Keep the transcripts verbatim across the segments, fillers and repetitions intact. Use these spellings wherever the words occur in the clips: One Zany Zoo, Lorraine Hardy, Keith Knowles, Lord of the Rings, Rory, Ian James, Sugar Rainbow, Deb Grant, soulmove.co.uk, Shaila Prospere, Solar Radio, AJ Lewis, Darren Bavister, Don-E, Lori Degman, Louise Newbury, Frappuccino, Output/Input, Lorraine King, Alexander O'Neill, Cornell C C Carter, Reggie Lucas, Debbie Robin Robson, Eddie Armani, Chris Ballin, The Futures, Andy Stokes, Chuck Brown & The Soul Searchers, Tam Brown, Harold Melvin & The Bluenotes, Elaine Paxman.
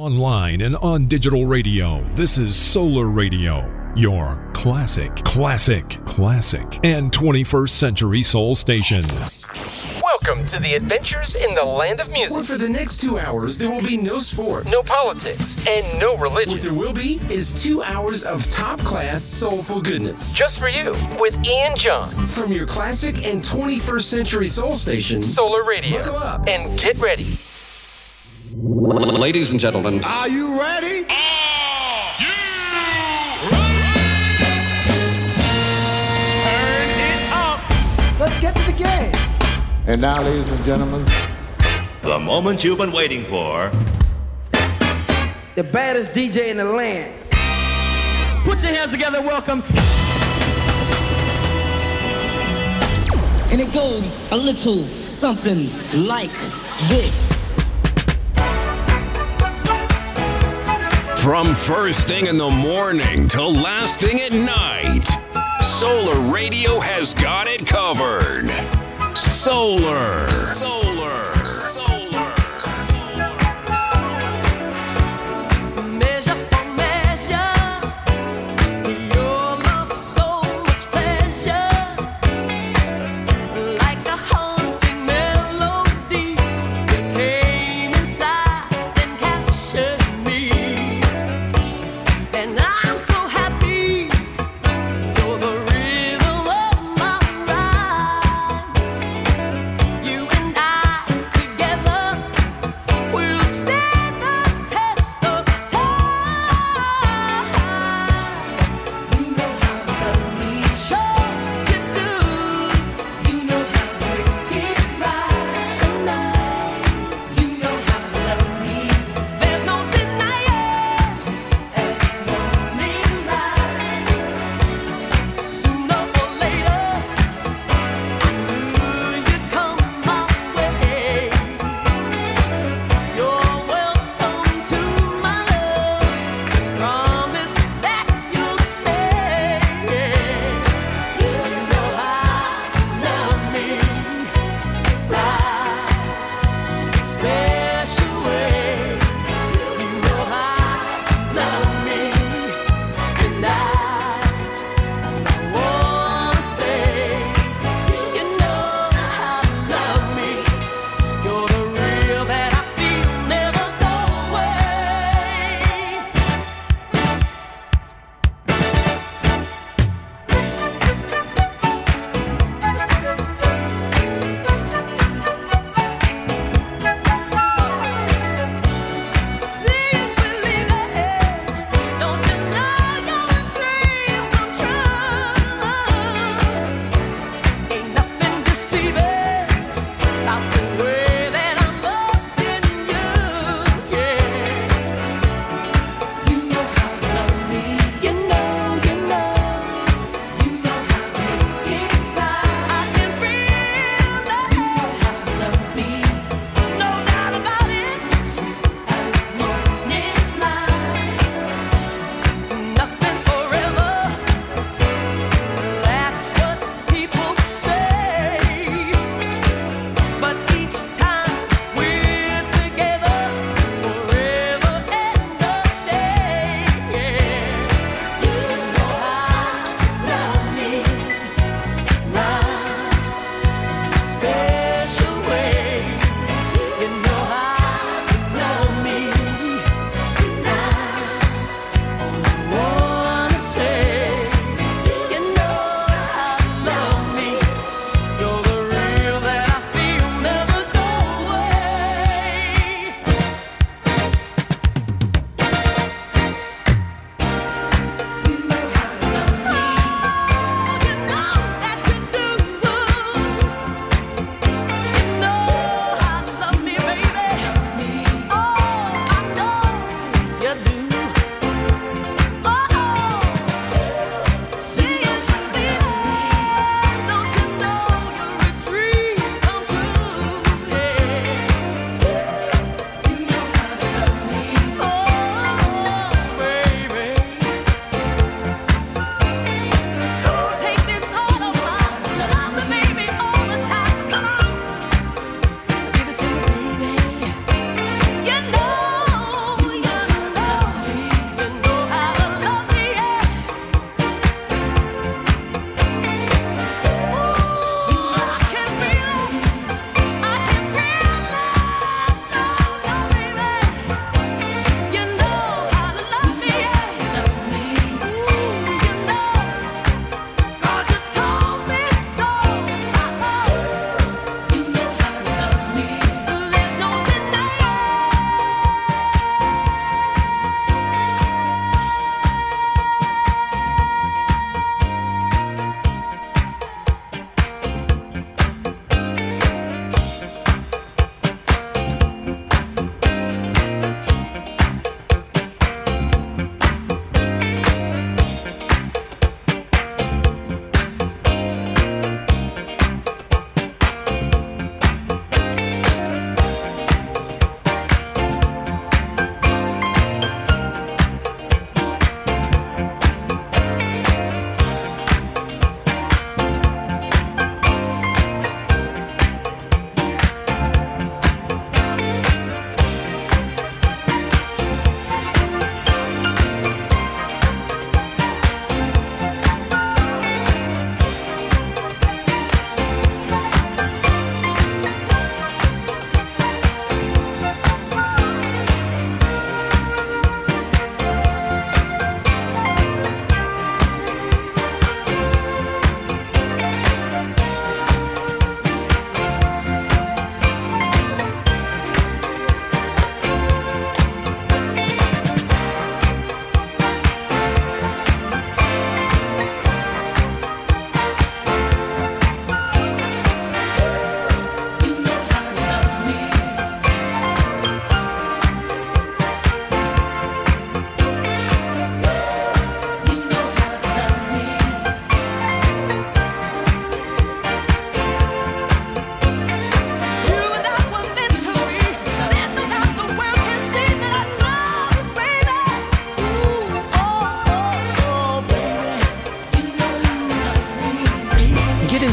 Online and on digital radio, this is Solar Radio, your classic, classic, classic, and twenty-first century soul station. Welcome to the adventures in the land of music. Well, for the next two hours, there will be no sport, no politics, and no religion. What there will be is two hours of top-class soulful goodness. Just for you, with Ian Jons. From your classic and twenty-first century soul station, Solar Radio. Buckle up and get ready. Ladies and gentlemen, are you ready? Are you ready? Turn it up. Let's get to the game. And now, ladies and gentlemen, the moment you've been waiting for. The baddest D J in the land. Put your hands together, welcome. And it goes a little something like this. From first thing in the morning till last thing at night, Solar Radio has got it covered. Solar. Solar. Solar. Solar. Measure for measure, your love so much pleasure, like a haunting melody that came inside and captured. You and I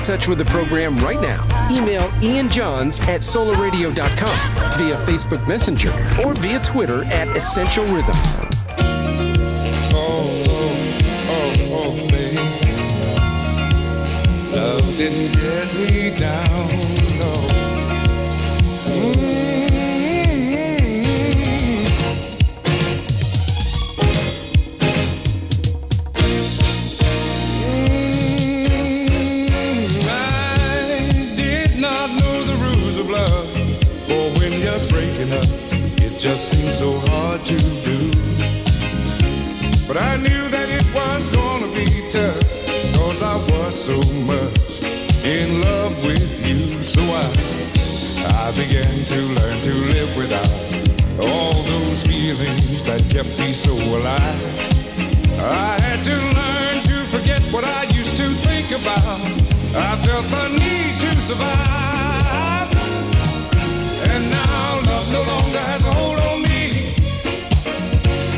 touch with the program right now. Email Ian Jons at solar radio dot com, via Facebook Messenger, or via Twitter at Essential Rhythm. Oh, oh, oh, oh, baby. Love didn't get me down, no. Mm-hmm. I did not know the rules of love, for when you're breaking up, it just seems so hard to do. But I knew that it was gonna be tough, 'cause I was so much in love with you. So I, I began to learn to live without all those feelings that kept me so alive. I had to learn to forget what I used to think about. I felt the need to survive, and now love no longer has a hold on me.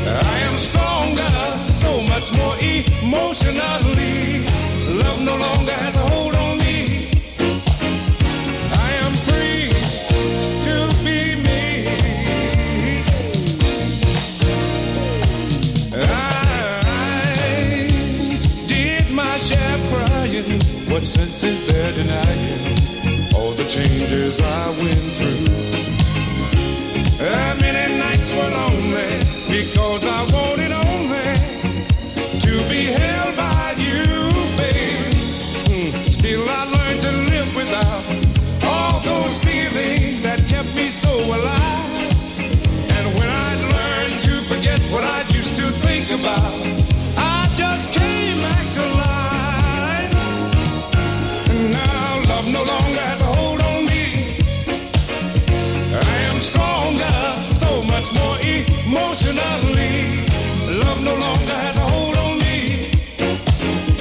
I am stronger, so much more emotionally. Love no longer has a hold on me. I am free to be me. I did my share crying. What sense is there denying all the changes I went through? Uh, many nights were lonely, because I wanted only to be held by you, baby. Mm. Still I learned to live without all those feelings that kept me so alive. And when I learned to forget what I used to think about, I just came back to life. And now love no longer has a hold on me. I am stronger, so much more emotionally. Love no longer has a hold on me.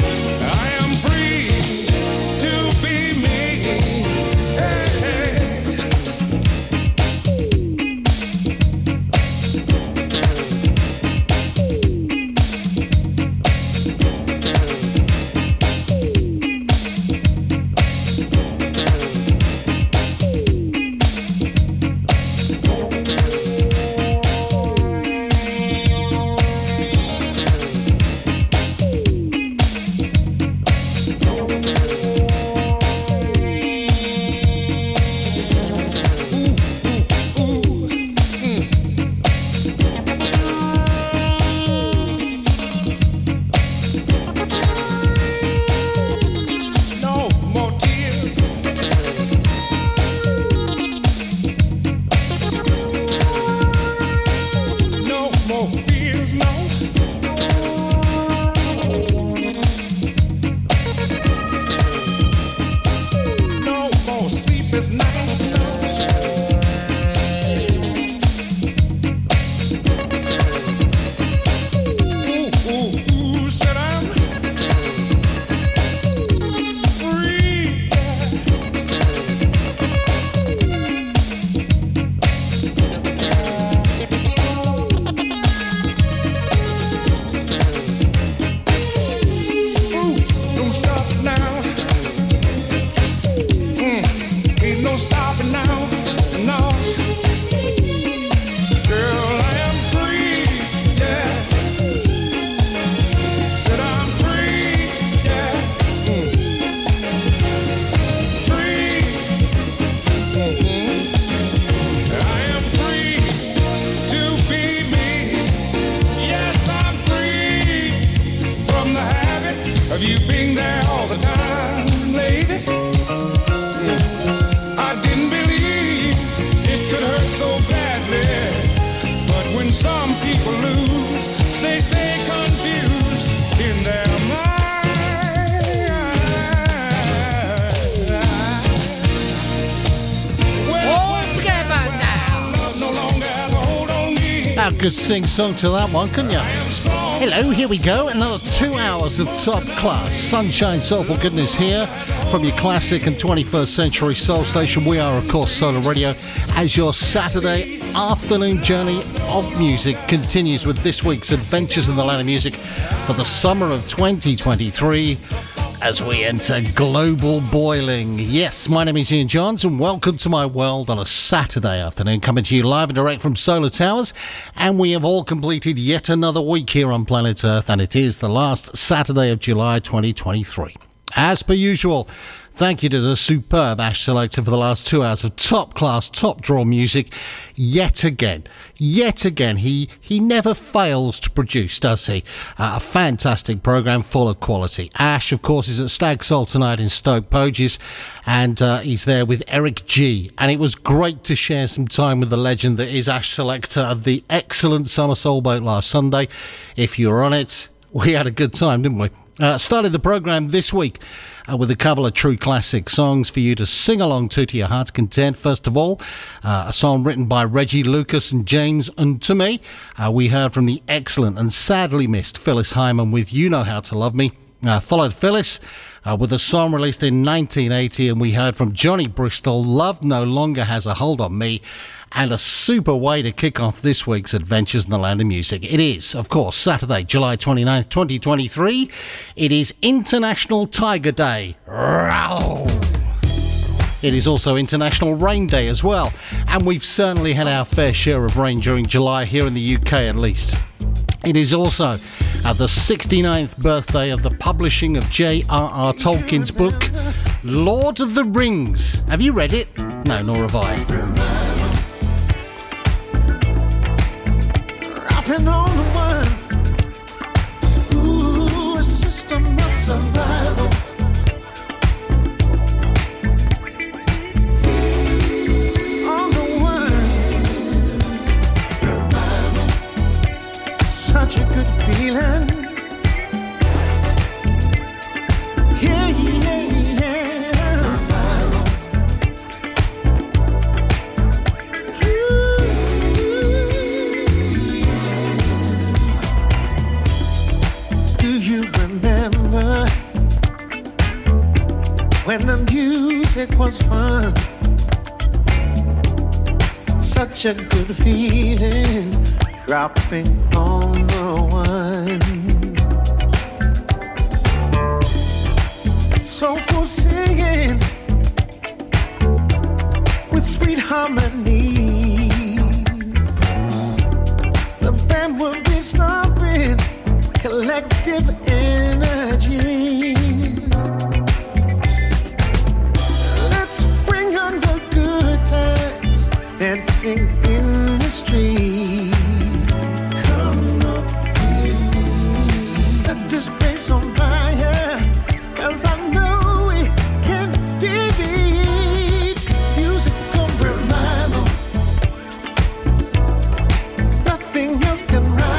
I am free to be me. Hey, sing song to that one, couldn't you? Hello, here we go. Another two hours of top class, sunshine, soulful goodness here from your classic and twenty-first century soul station. We are, of course, Solar Radio, as your Saturday afternoon journey of music continues with this week's Adventures in the Land of Music for the summer of twenty twenty-three. as we enter global boiling. Yes, my name is Ian Jons and welcome to my world on a Saturday afternoon, coming to you live and direct from Solar Towers. And we have all completed yet another week here on planet Earth, and it is the last Saturday of July twenty twenty-three. As per usual, thank you to the superb Ash Selector for the last two hours of top-class, top-draw music yet again. Yet again. He he never fails to produce, does he? Uh, a fantastic programme full of quality. Ash, of course, is at Stag Soul tonight in Stoke Poges, and uh, he's there with Eric G. And it was great to share some time with the legend that is Ash Selector of the excellent Summer Soul Boat last Sunday. If you were on it, we had a good time, didn't we? Uh, started the programme this week uh, with a couple of true classic songs for you to sing along to to your heart's content. First of all, uh, a song written by Reggie Lucas and James and to me. Uh, we heard from the excellent and sadly missed Phyllis Hyman with You Know How to Love Me. Uh, followed Phyllis uh, with a song released in nineteen eighty, and we heard from Johnny Bristol, Love No Longer Has a Hold on Me. And a super way to kick off this week's Adventures in the Land of Music. It is, of course, Saturday, July twenty-ninth, twenty twenty-three. It is International Tiger Day. It is also International Rain Day as well. And we've certainly had our fair share of rain during July here in the U K at least. It is also uh, the sixty-ninth birthday of the publishing of J R R. Tolkien's book, Lord of the Rings. Have you read it? No, nor have I. And all the one, ooh, a system of survival. All the one, survival. Such a good feeling. Yeah, yeah, yeah. Survival. You. Do you remember when the music was fun? Such a good feeling, dropping on the one. Soulful singing with sweet harmonies. The band would be stomping. Collective energy. Let's bring on the good times, dancing in the street. Come on, please. Set this place on fire, 'cause I know we can be beat. Musical revival, nothing else can rival.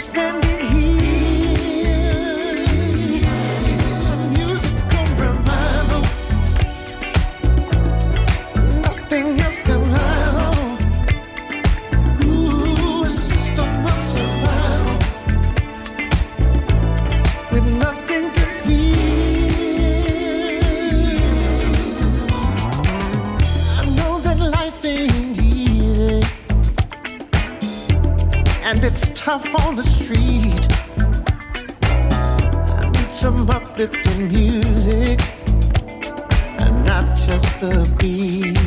Standing here, it's a musical revival. Nothing else can rival. Ooh, a system of survival with nothing to fear. I know that life ain't easy, and it's tough on the street. I need some uplifting music and not just the beat.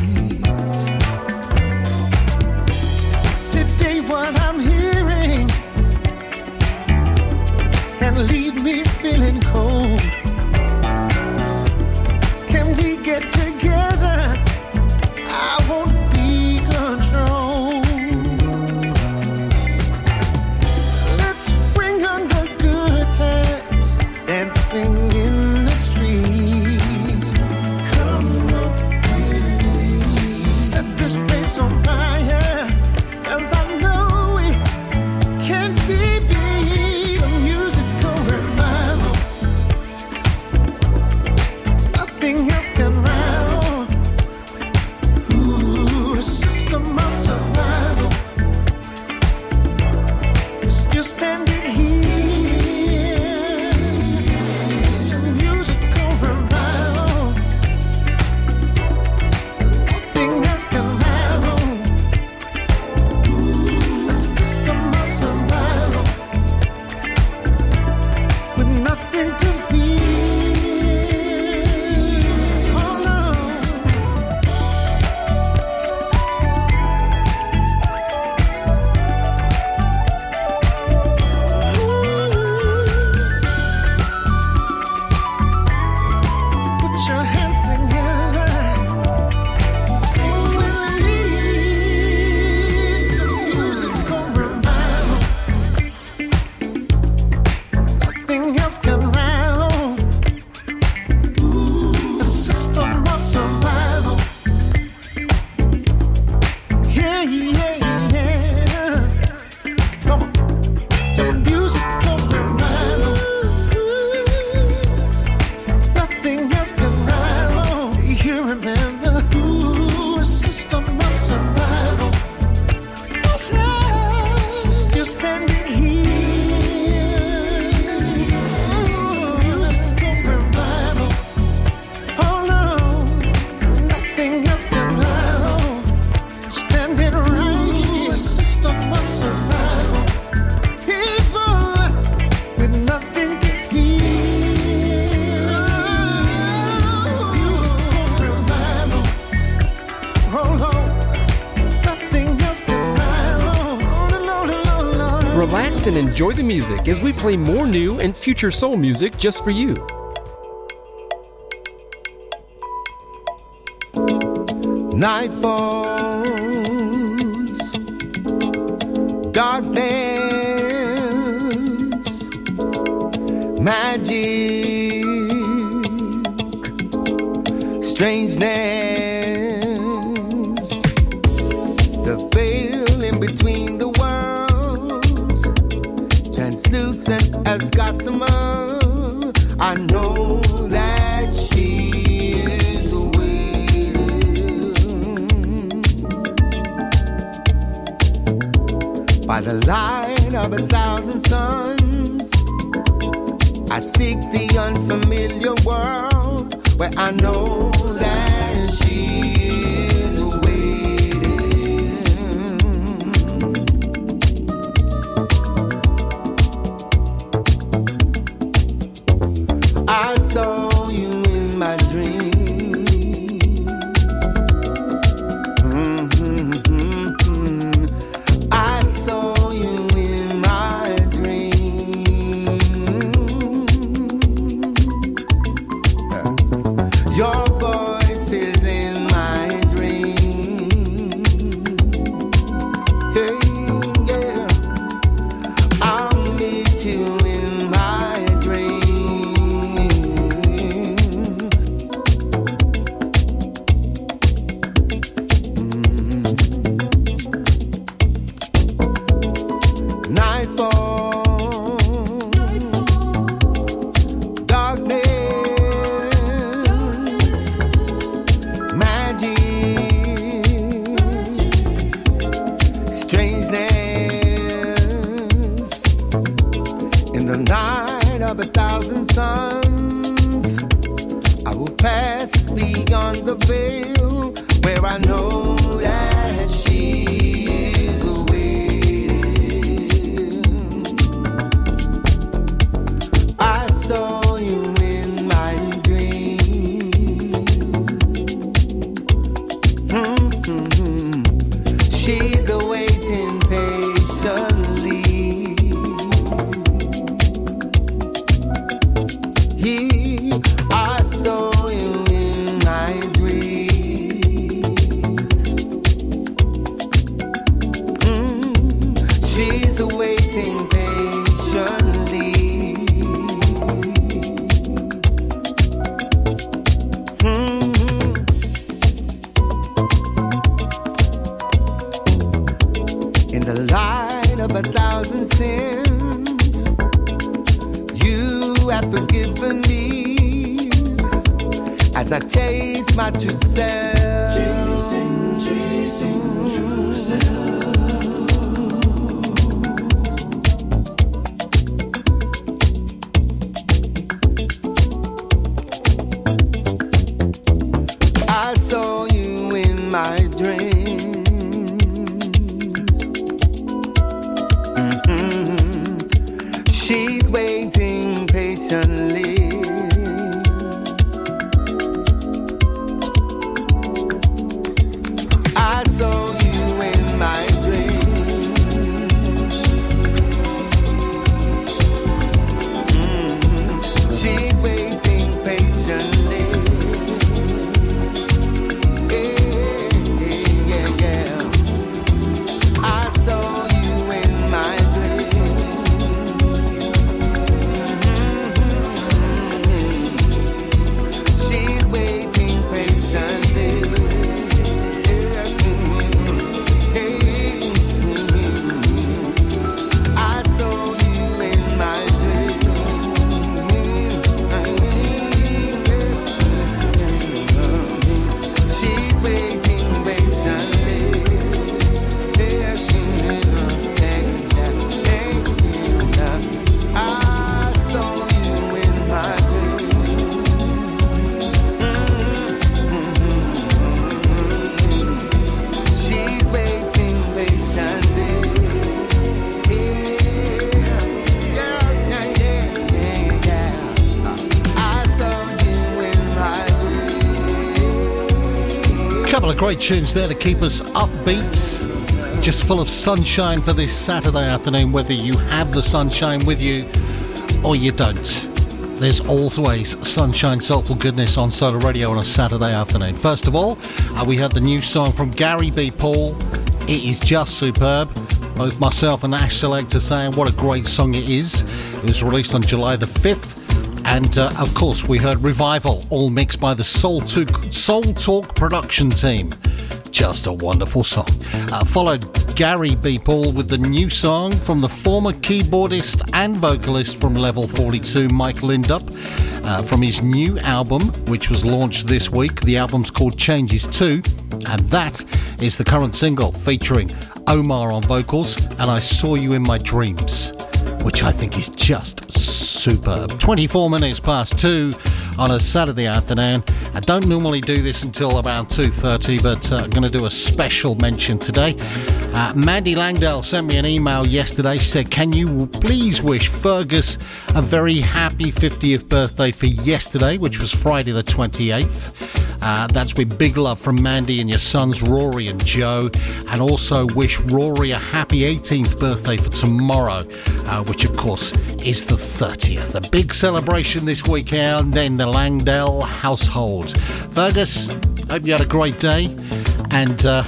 Today what I'm hearing can leave me feeling cold. Can we get together? I won't be controlled. In the street, come on, please. Set this place on fire, 'cause I know we can't be beat. A musical revival, nothing else can rival. relax and enjoy the music as we play more new and future soul music just for you. Night falls, dark dance, magic, strangeness, the veil in between the worlds, translucent as gossamer. I know that she by the light of a thousand suns, I seek the unfamiliar world where I know that she is waiting. I saw you in my dreams. Great tunes there to keep us upbeat. Just full of sunshine for this Saturday afternoon, whether you have the sunshine with you or you don't. There's always sunshine, soulful goodness on Solar Radio on a Saturday afternoon. First of all, uh, we heard the new song from Gary B. Poole. It is just superb. Both myself and Ash Select are saying what a great song it is. It was released on July the fifth. And, uh, of course, we heard Revival, all mixed by the Soul Talk, Soul Talk production team. Just a wonderful song. Uh, followed Gary B. Poole with the new song from the former keyboardist and vocalist from Level forty-two, Mike Lindup, uh, from his new album, which was launched this week. The album's called Changes two, and that is the current single featuring Omar on vocals, and I Saw You in My Dreams, which I think is just superb. twenty-four minutes past two on a Saturday afternoon. I don't normally do this until about two thirty, but uh, I'm going to do a special mention today. Uh, Mandy Langdale sent me an email yesterday. She said, can you please wish Fergus a very happy fiftieth birthday for yesterday, which was Friday the twenty-eighth. Uh, that's with big love from Mandy and your sons Rory and Joe, and also wish Rory a happy eighteenth birthday for tomorrow, uh, which of course is the thirtieth. A big celebration this weekend in the Langdale household. Fergus, hope you had a great day, and uh,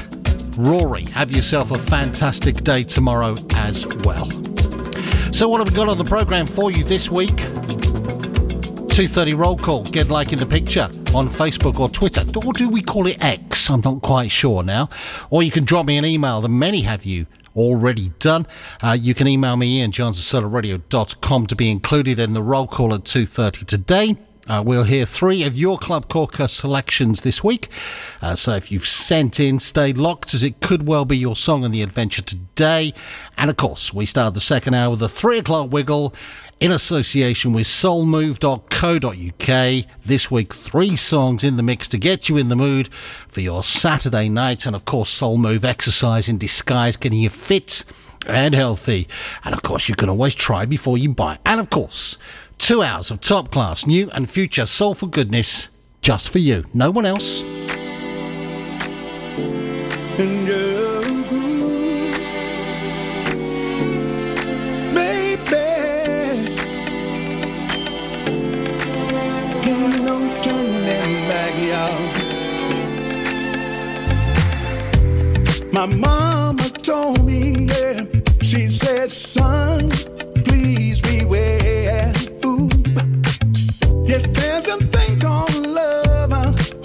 Rory, have yourself a fantastic day tomorrow as well. So what have we got on the programme for you this week? two thirty roll call, get like in the picture on Facebook or Twitter, or do we call it X? I'm not quite sure now. Or you can drop me an email, that many have you already done. Uh, you can email me, Ian Jons at solar radio dot com, to be included in the roll call at two thirty today. Uh, we'll hear three of your Club Corker selections this week. Uh, so if you've sent in, stay locked, as it could well be your song on the adventure today. And of course, we start the second hour with a three o'clock wiggle in association with soul move dot co dot uk. This week, three songs in the mix to get you in the mood for your Saturday night. And of course, Soul Move, exercise in disguise, getting you fit and healthy. And of course, you can always try before you buy. And of course, two hours of top-class, new and future soulful goodness, just for you. No one else. In your groove, baby, ain't no turning back, y'all. My mama told me, yeah, she said, son, please beware. Yes, there's a thing called love,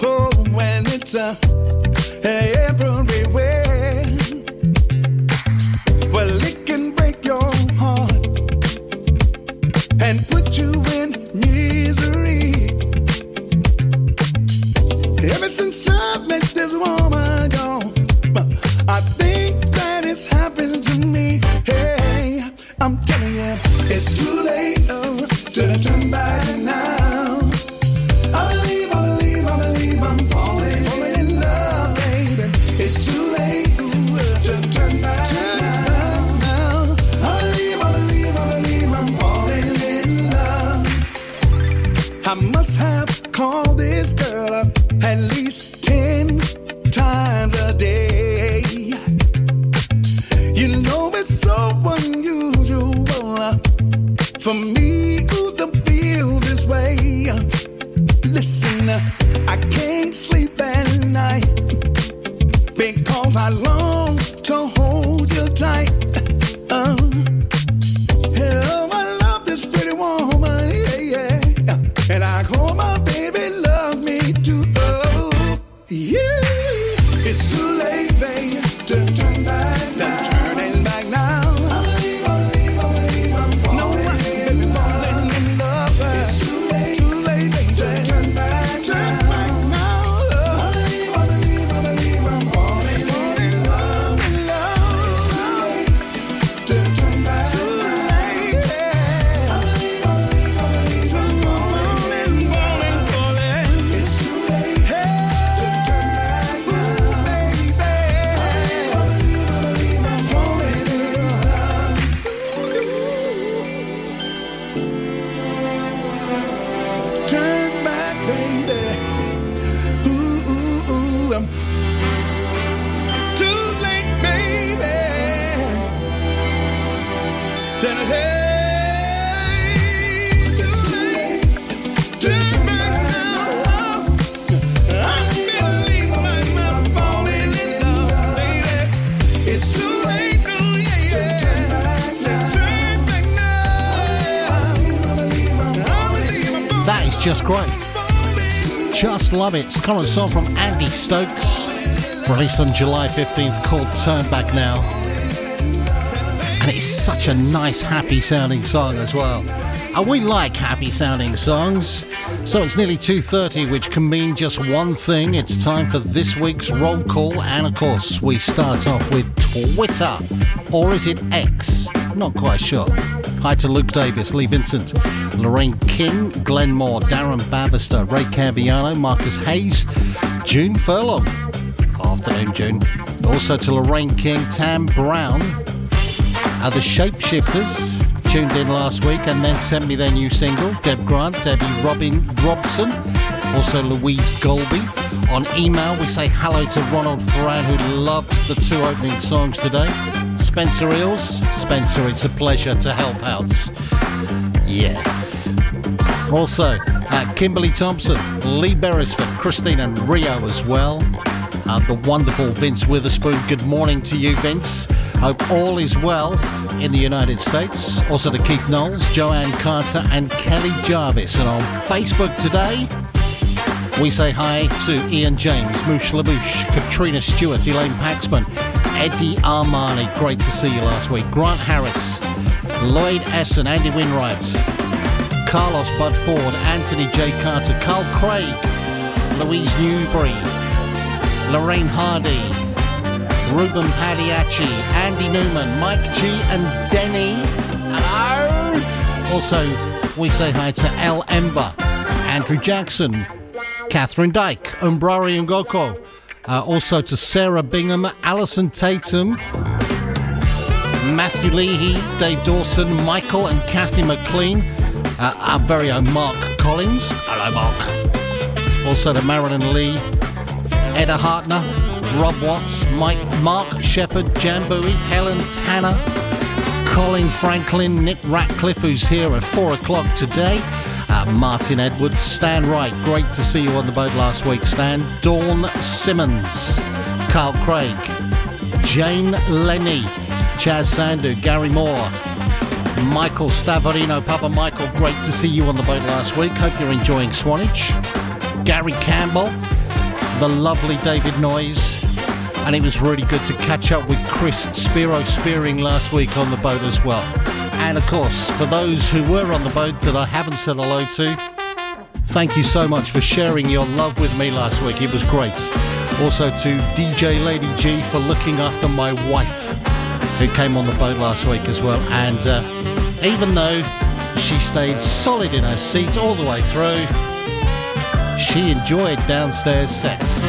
oh, when it's uh, everywhere. Well, it can break your heart and put you in misery. Ever since I've met this woman, gone, I think that it's happened to me. Hey, I'm telling you, it's too late oh, to turn back now. I must have called this girl up at least ten times a day. You know it's so unusual for me to feel this way. Listen, I can't sleep at night because I long to hold you tight. Uh, yeah, I love this pretty woman, yeah, yeah. And I hope my baby loves me too. Oh, yeah. It's too late, babe, to turn back now. I'm turning back now. I believe, I believe, I believe I'm falling, no, in, I'm falling love. in love. It's too late, too late, babe, to turn back, turn now. back now. Oh. I believe, I believe, I believe I'm falling, falling in love. In love. It's too late to turn back, too late. Yeah. I believe, I believe, I believe I'm falling. Falling, falling. It's too late, hey, to turn back now. It's just great. Just love it. It's a current song from Andy Stokes, released on July fifteenth, called Turn Back Now. And it's such a nice, happy-sounding song as well. And we like happy-sounding songs. So it's nearly two thirty, which can mean just one thing. It's time for this week's roll call. And, of course, we start off with Twitter. Or is it X? Not quite sure. Hi to Luke Davis, Lee Vincent, Lorraine King, Glenmore, Darren Bavister, Ray Cambiano, Marcus Hayes, June Furlong. Afternoon, June. Also to Lorraine King, Tam Brown, are the Shapeshifters, tuned in last week and then sent me their new single, Deb Grant, Debbie Robin Robson, also Louise Golby. On email, we say hello to Ronald Ferran, who loved the two opening songs today. Spencer Eels. Spencer, it's a pleasure to help out. Yes. Also, uh, Kimberly Thompson, Lee Beresford, Christine and Rio as well. Uh, the wonderful Vince Witherspoon. Good morning to you, Vince. Hope all is well in the United States. Also to Keith Knowles, Joanne Carter and Kelly Jarvis. And on Facebook today, we say hi to Ian James, Moosh LaBoosh, Katrina Stewart, Elaine Paxman, Eddie Armani, great to see you last week, Grant Harris, Lloyd Essen, Andy Winwright, Carlos Bud Ford, Anthony J. Carter, Carl Craig, Louise Newbury, Lorraine Hardy, Ruben Padiacci, Andy Newman, Mike G and Denny. Hello! Also, we say hi to El Ember, Andrew Jackson, Catherine Dyke, Umbrari Ngoko. Uh, also to Sarah Bingham, Alison Tatum, Matthew Leahy, Dave Dawson, Michael and Kathy McLean. Uh, our very own Mark Collins. Hello, Mark. Also to Marilyn Lee, Edda Hartner, Rob Watts, Mike, Mark Shepherd, Jambuie, Helen Tanner, Colin Franklin, Nick Ratcliffe, who's here at four o'clock today. Uh, Martin Edwards, Stan Wright, great to see you on the boat last week, Stan. Dawn Simmons, Carl Craig, Jane Lenny, Chaz Sandu, Gary Moore, Michael Stavarino, Papa Michael, great to see you on the boat last week. Hope you're enjoying Swanage. Gary Campbell, the lovely David Noyes, and it was really good to catch up with Chris Spiro Spearing last week on the boat as well. And of course, for those who were on the boat that I haven't said hello to, thank you so much for sharing your love with me last week. It was great. Also to D J Lady G for looking after my wife, who came on the boat last week as well. And uh, even though she stayed solid in her seat all the way through, she enjoyed downstairs sets.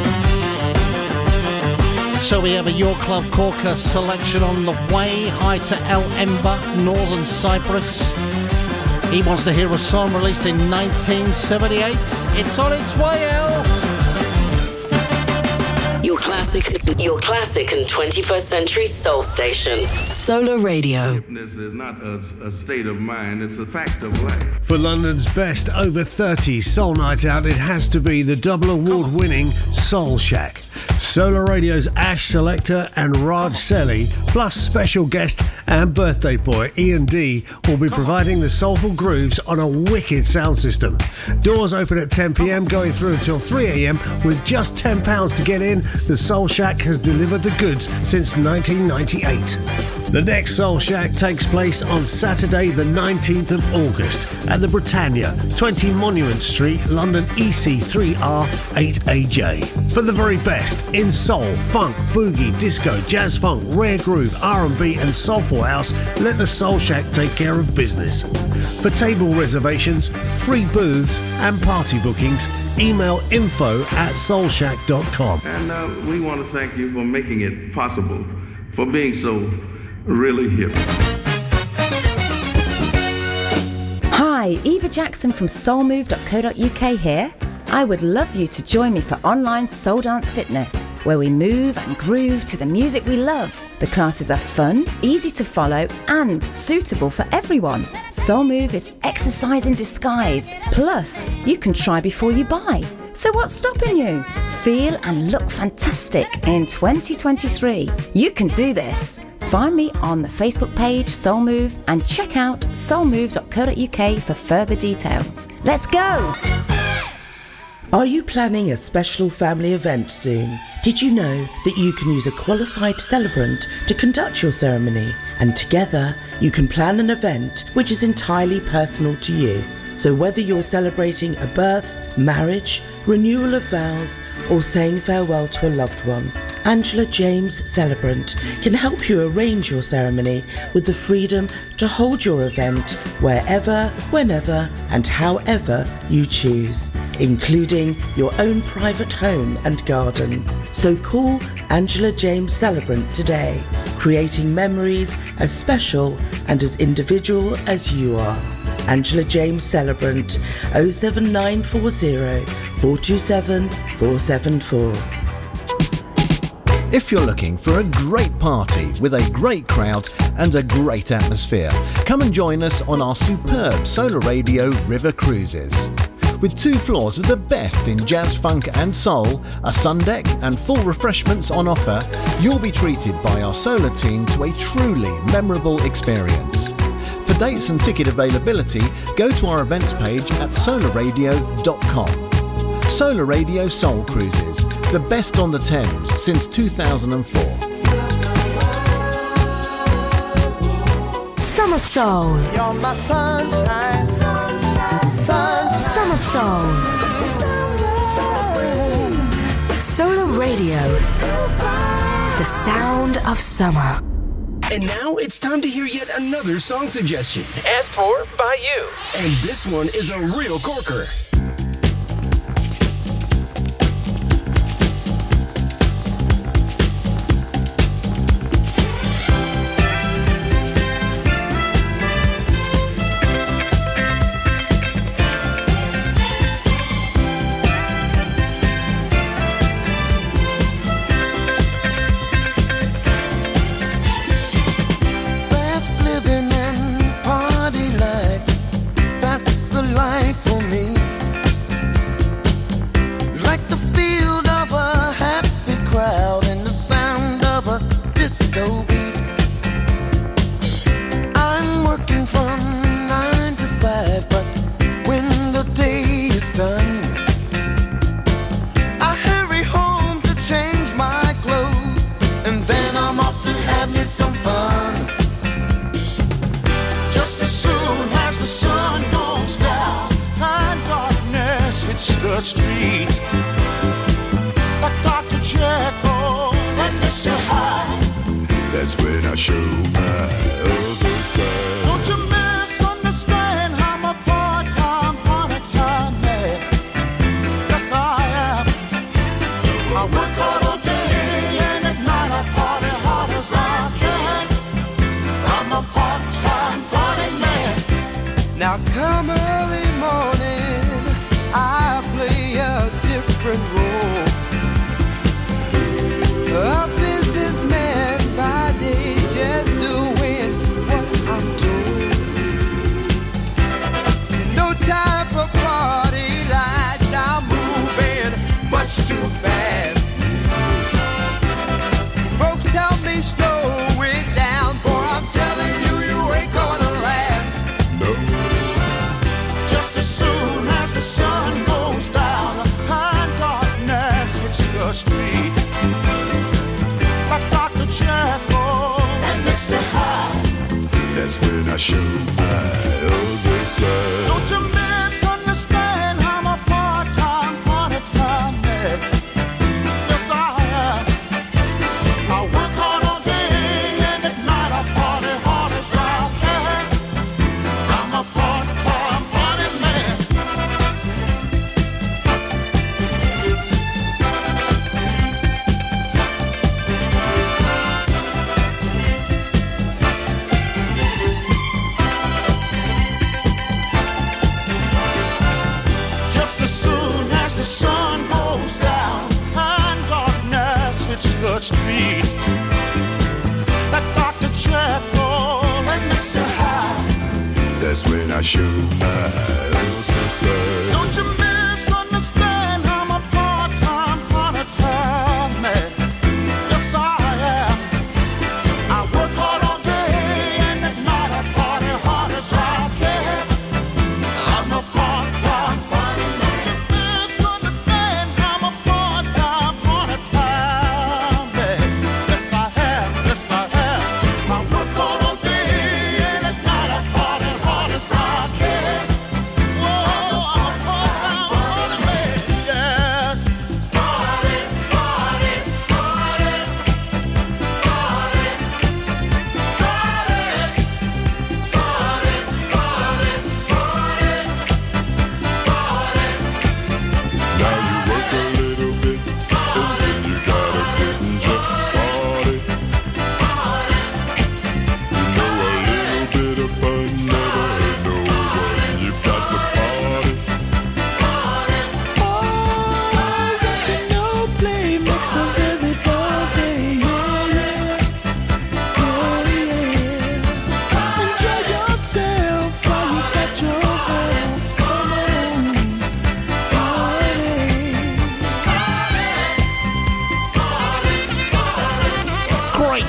So we have a Your Club Corker selection on the way. Hi to El Ember, Northern Cyprus. He wants to hear a song released in nineteen seventy-eight. It's on its way, El. Your classic, your classic and twenty-first century soul station. Solar Radio. Forgiveness is not a, a state of mind, it's a fact of life. For London's best over thirty soul night out, it has to be the double award-winning Soul Shack. Solar Radio's Ash Selector and Raj Selly, plus special guest and birthday boy Ian D, will be providing the soulful grooves on a wicked sound system. Doors open at ten p.m, going through until three a.m. with just ten pounds to get in. The Soul Shack has delivered the goods since nineteen ninety-eight. The next Soul Shack takes place on Saturday the nineteenth of August at the Britannia, twenty Monument Street, London E C three R eight A J. For the very best in soul, funk, boogie, disco, jazz funk, rare groove, R and B and soulful house, let the Soul Shack take care of business. For table reservations, free booths and party bookings, email info at soul shack dot com. And uh, we want to thank you for making it possible, for being so really hip. Hi, Eva Jackson from soul move dot co dot uk here. I would love you to join me for online Soul Dance Fitness, where we move and groove to the music we love. The classes are fun, easy to follow, and suitable for everyone. Soul Move is exercise in disguise. Plus, you can try before you buy. So what's stopping you? Feel and look fantastic in twenty twenty-three. You can do this. Find me on the Facebook page Soul Move and check out soul move dot co dot uk for further details. Let's go! Are you planning a special family event soon? Did you know that you can use a qualified celebrant to conduct your ceremony? And together, you can plan an event which is entirely personal to you. So whether you're celebrating a birth, marriage, renewal of vows, or saying farewell to a loved one, Angela James Celebrant can help you arrange your ceremony with the freedom to hold your event wherever, whenever, and however you choose, including your own private home and garden. So call Angela James Celebrant today, creating memories as special and as individual as you are. Angela James Celebrant, oh seven nine four oh, four two seven, four seven four. If you're looking for a great party with a great crowd and a great atmosphere, come and join us on our superb Solar Radio River Cruises. With two floors of the best in jazz, funk and soul, a sun deck and full refreshments on offer, you'll be treated by our Solar team to a truly memorable experience. For dates and ticket availability, go to our events page at solar radio dot com. Solar Radio Soul Cruises, the best on the Thames since two thousand four. Summer Soul. You're my sunshine, sunshine, sunshine. Summer Soul. Summer Soul. Solar Radio. The sound of summer. And now it's time to hear yet another song suggestion. Asked for by you. And this one is a real corker.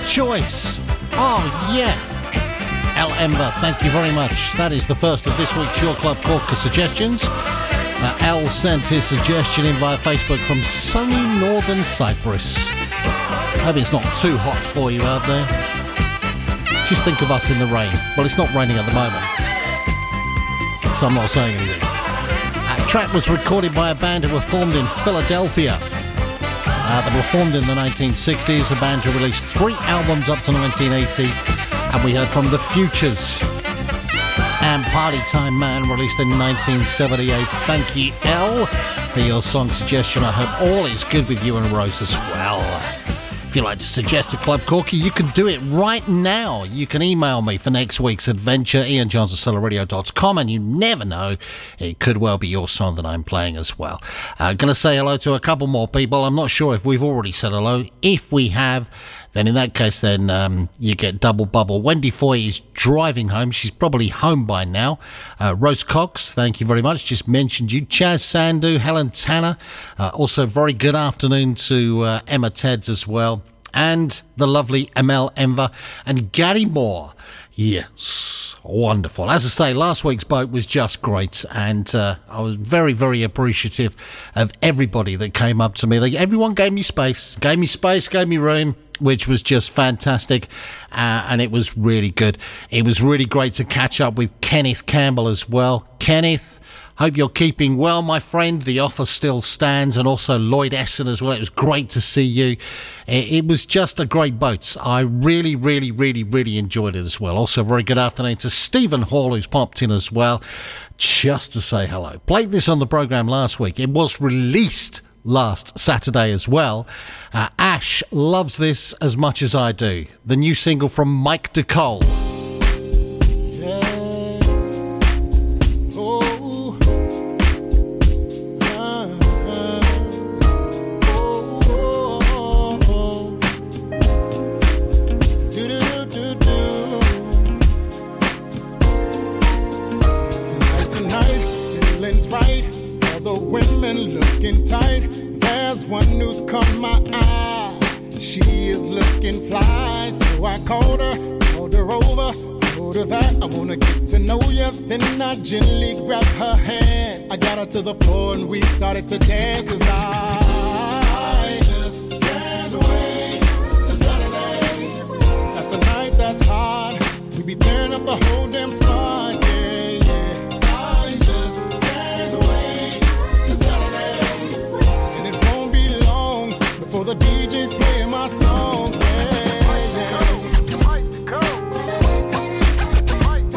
choice. Oh, yeah. El Ember, thank you very much. That is the first of this week's Your Club Corker suggestions. Uh, El sent his suggestion in via Facebook from sunny northern Cyprus. Hope it's not too hot for you out there. Just think of us in the rain. Well, it's not raining at the moment, so I'm not saying anything. That track was recorded by a band who were formed in Philadelphia. Uh, they were formed in the nineteen sixties, a band who released three albums up to nineteen eighty, and we heard from The Futures and Party Time Man, released in nineteen seventy-eight. Thank you, Elle, for your song suggestion. I hope all is good with you and Rose as well. If you'd like to suggest a Club Corker, you can do it right now. You can email me for next week's adventure, ian jons at solar radio dot com, and you never know, it could well be your song that I'm playing as well. I'm uh, going to say hello to a couple more people. I'm not sure if we've already said hello. If we have, then in that case, then um, you get double bubble. Wendy Foy is driving home. She's probably home by now. Uh, Rose Cox, thank you very much. Just mentioned you. Chaz Sandu, Helen Tanner. Uh, also, very good afternoon to uh, Emma Teds as well. And the lovely Amel Enver and Gary Moore. Yes, wonderful. As I say, last week's boat was just great, and uh, I was very, very appreciative of everybody that came up to me. They, everyone gave me space, gave me space, gave me room, which was just fantastic, uh, and it was really good. It was really great to catch up with Kenneth Campbell as well. Kenneth, hope you're keeping well, my friend. The offer still stands, and also Lloyd Essen as well. It was great to see you. It was just a great boat. I really, really, really, really enjoyed it as well. Also, very good afternoon to Stephen Hall, who's popped in as well, just to say hello. Played this on the programme last week. It was released last Saturday as well. Uh, Ash loves this as much as I do. The new single from Mike DeCole. One who's caught my eye, she is looking fly, so I called her, called her over, told her that I wanna get to know ya. Then I gently grabbed her hand, I got her to the floor and we started to dance, 'cause I, I just can't wait to Saturday. That's a night that's hot, we be tearing up the whole damn spot, yeah, yeah. I just can't wait to Saturday. For the D J's playing my song, yeah, yeah. Mike to go, Mike to go, Mike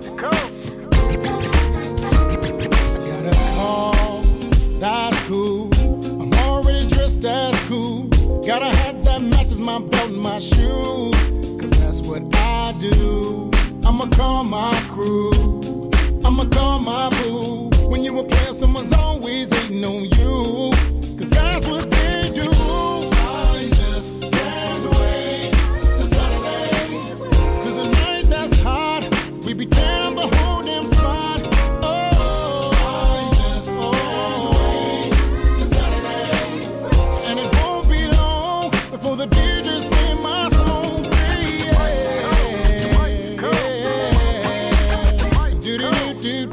to go, I got a call, that's cool. I'm already dressed, that's cool. Gotta have that matches my belt and my shoes, 'cause that's what I do. I'ma call my crew, I'ma call my boo. When you were playing, someone's always hating on you, 'cause that's what they do. I just can't wait till Saturday, 'cause the night that's hot, we be tearing the whole damn spot. Oh, I just oh, can't wait till Saturday, and it won't be long before the D J's play my song. Say yeah, go, yeah, go, do do do do.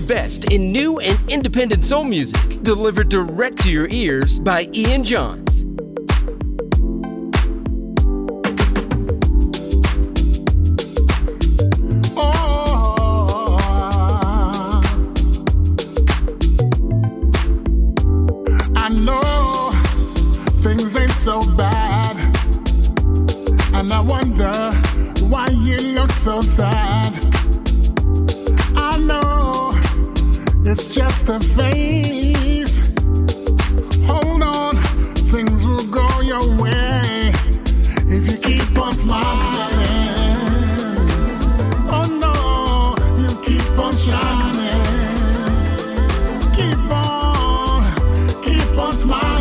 very best in new and independent soul music, delivered direct to your ears by Ian Jons. So sad. I know it's just a phase. Hold on, things will go your way if you keep on smiling. Oh no, you keep on shining. Keep on, keep on smiling.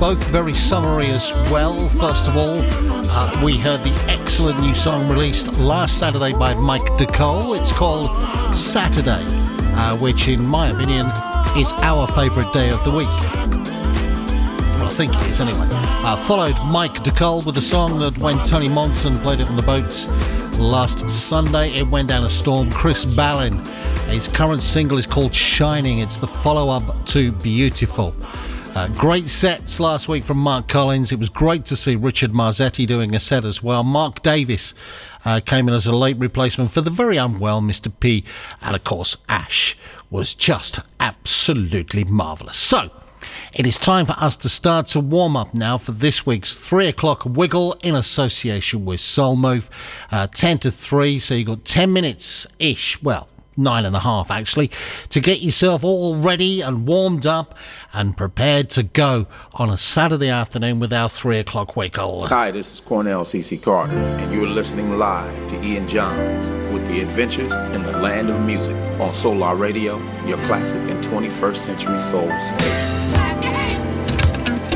Both very summery as well. First of all, uh, we heard the excellent new song released last Saturday by Mike DeCole. It's called Saturday, uh, which in my opinion is our favourite day of the week. Well, I think it is anyway. Uh, followed Mike DeCole with a song that when Tony Monson played it on the boats last Sunday, it went down a storm. Chris Ballin, his current single is called Shining. It's the follow-up to Beautiful. Uh, great sets last week from Mark Collins. It was great to see Richard Marzetti doing a set as well. Mark Davis uh, came in as a late replacement for the very unwell Mister P. And, of course, Ash was just absolutely marvellous. So, it is time for us to start to warm up now for this week's three o'clock Wiggle in association with Soul Move. Uh, ten to three, so you've got ten minutes-ish, well... nine and a half actually, to get yourself all ready and warmed up and prepared to go on a Saturday afternoon with our three o'clock wake-all. Hi, this is Cornell C C Carter, and you're listening live to Ian Jons with the Adventures in the Land of Music on Solar Radio, your classic and twenty-first century soul station.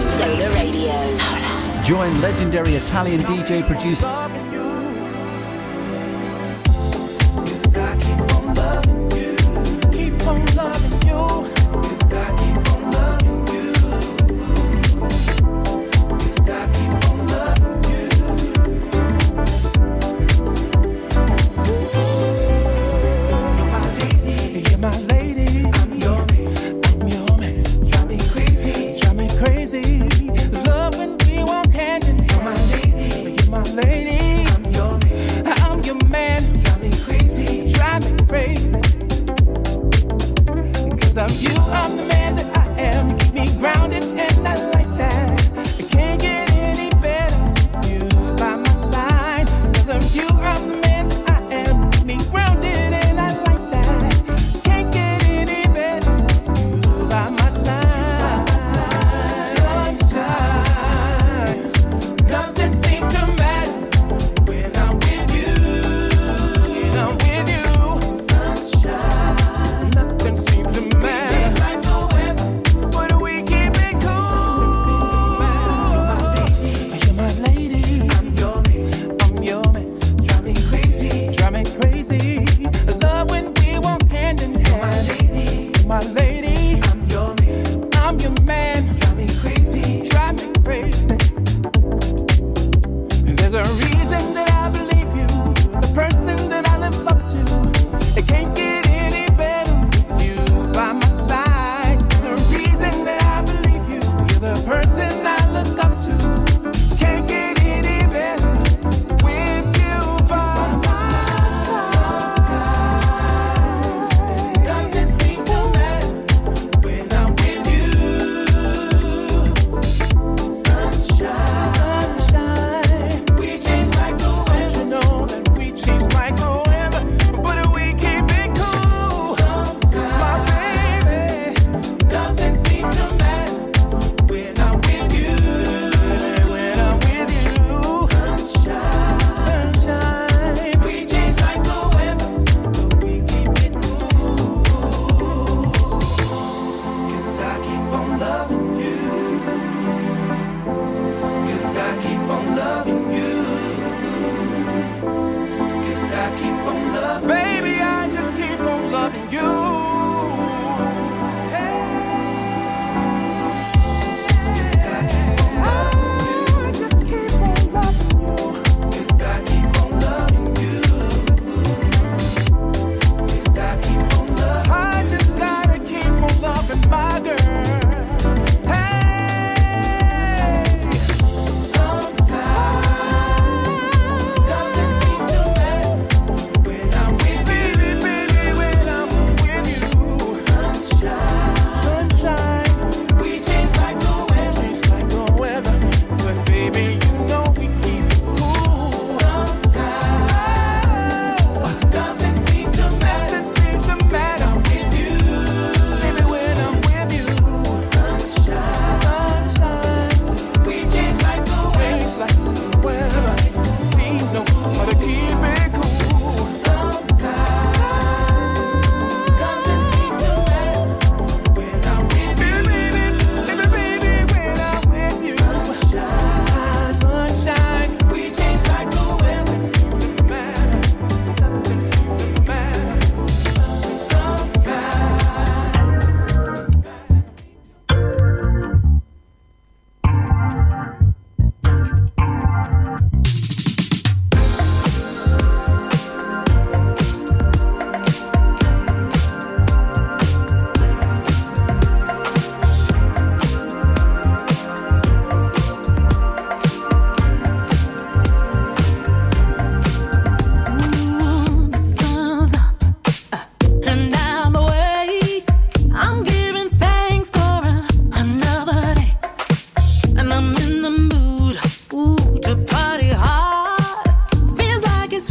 Solar Radio. Solar. Join legendary Italian D J producer.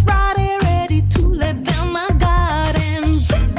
Friday, ready to let down my guard and just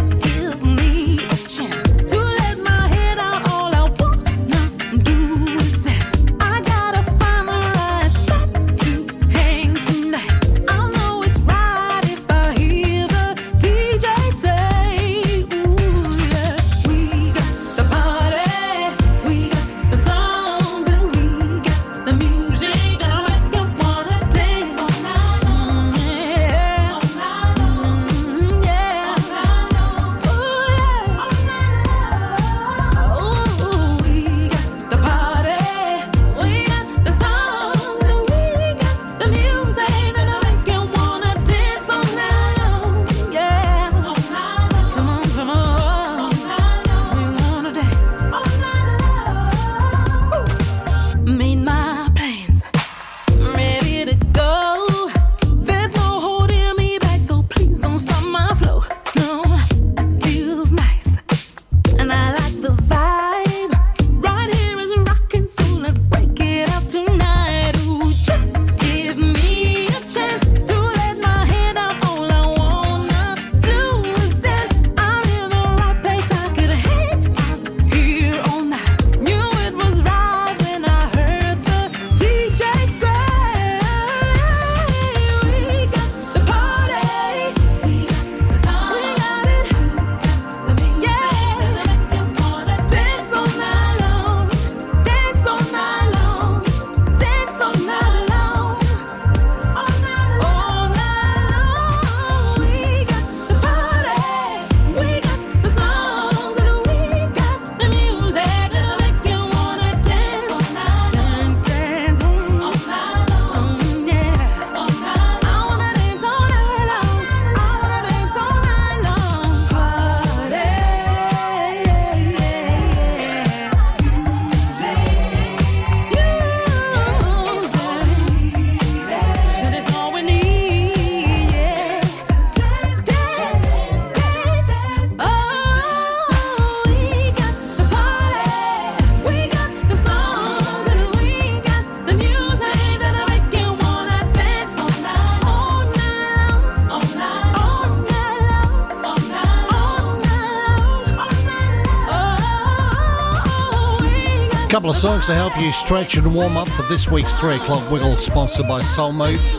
couple of songs to help you stretch and warm up for this week's three o'clock Wiggle, sponsored by Soulmouth.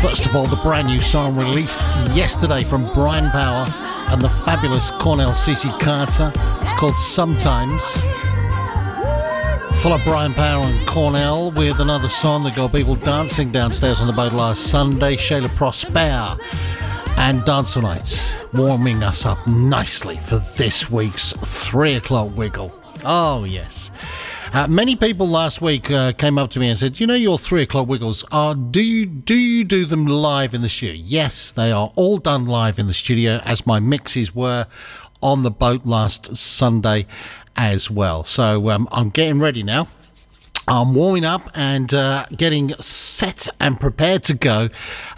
First of all, the brand new song released yesterday from Brian Power and the fabulous Cornell Cece Carter. It's called Sometimes. Follow Brian Power and Cornell with another song that got people dancing downstairs on the boat last Sunday, Shayla Prosper and Dance for Nights, warming us up nicely for this week's three o'clock Wiggle. Oh, yes. Uh, many people last week uh, came up to me and said, you know, your three o'clock Wiggles, are. do you do you do them live in the studio? Yes, they are all done live in the studio, as my mixes were on the boat last Sunday as well. So um, I'm getting ready now. I'm warming up and uh, getting set and prepared to go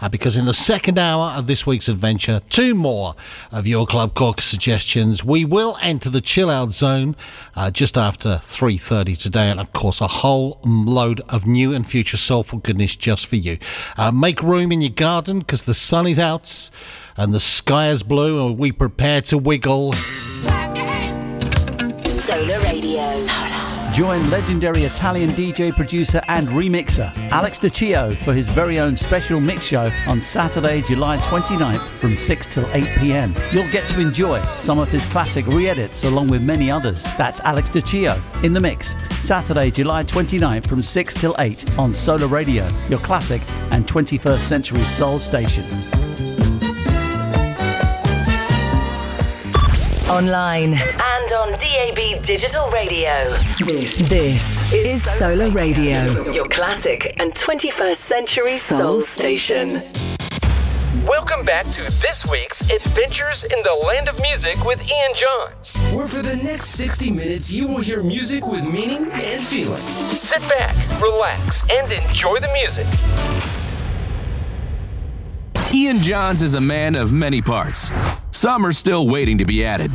uh, because in the second hour of this week's adventure, two more of your Club Caucus suggestions. We will enter the chill-out zone uh, just after three thirty today, and, of course, a whole load of new and future soulful goodness just for you. Uh, make room in your garden because the sun is out and the sky is blue, and we prepare to wiggle. Solar Radio. Join legendary Italian D J, producer and remixer Alex DiCio for his very own special mix show on Saturday, July twenty-ninth from six till eight p.m. You'll get to enjoy some of his classic re-edits along with many others. That's Alex DiCio in the mix, Saturday, July twenty-ninth from six till eight on Solar Radio, your classic and twenty-first century soul station. Online and on D A B Digital Radio. This, this is, is Solar Radio, your classic and twenty-first century soul station. Welcome back to this week's Adventures in the Land of Music with Ian Jons, where for the next sixty minutes you will hear music with meaning and feeling. Sit back, relax, and enjoy the music. Ian Jons is a man of many parts. Some are still waiting to be added.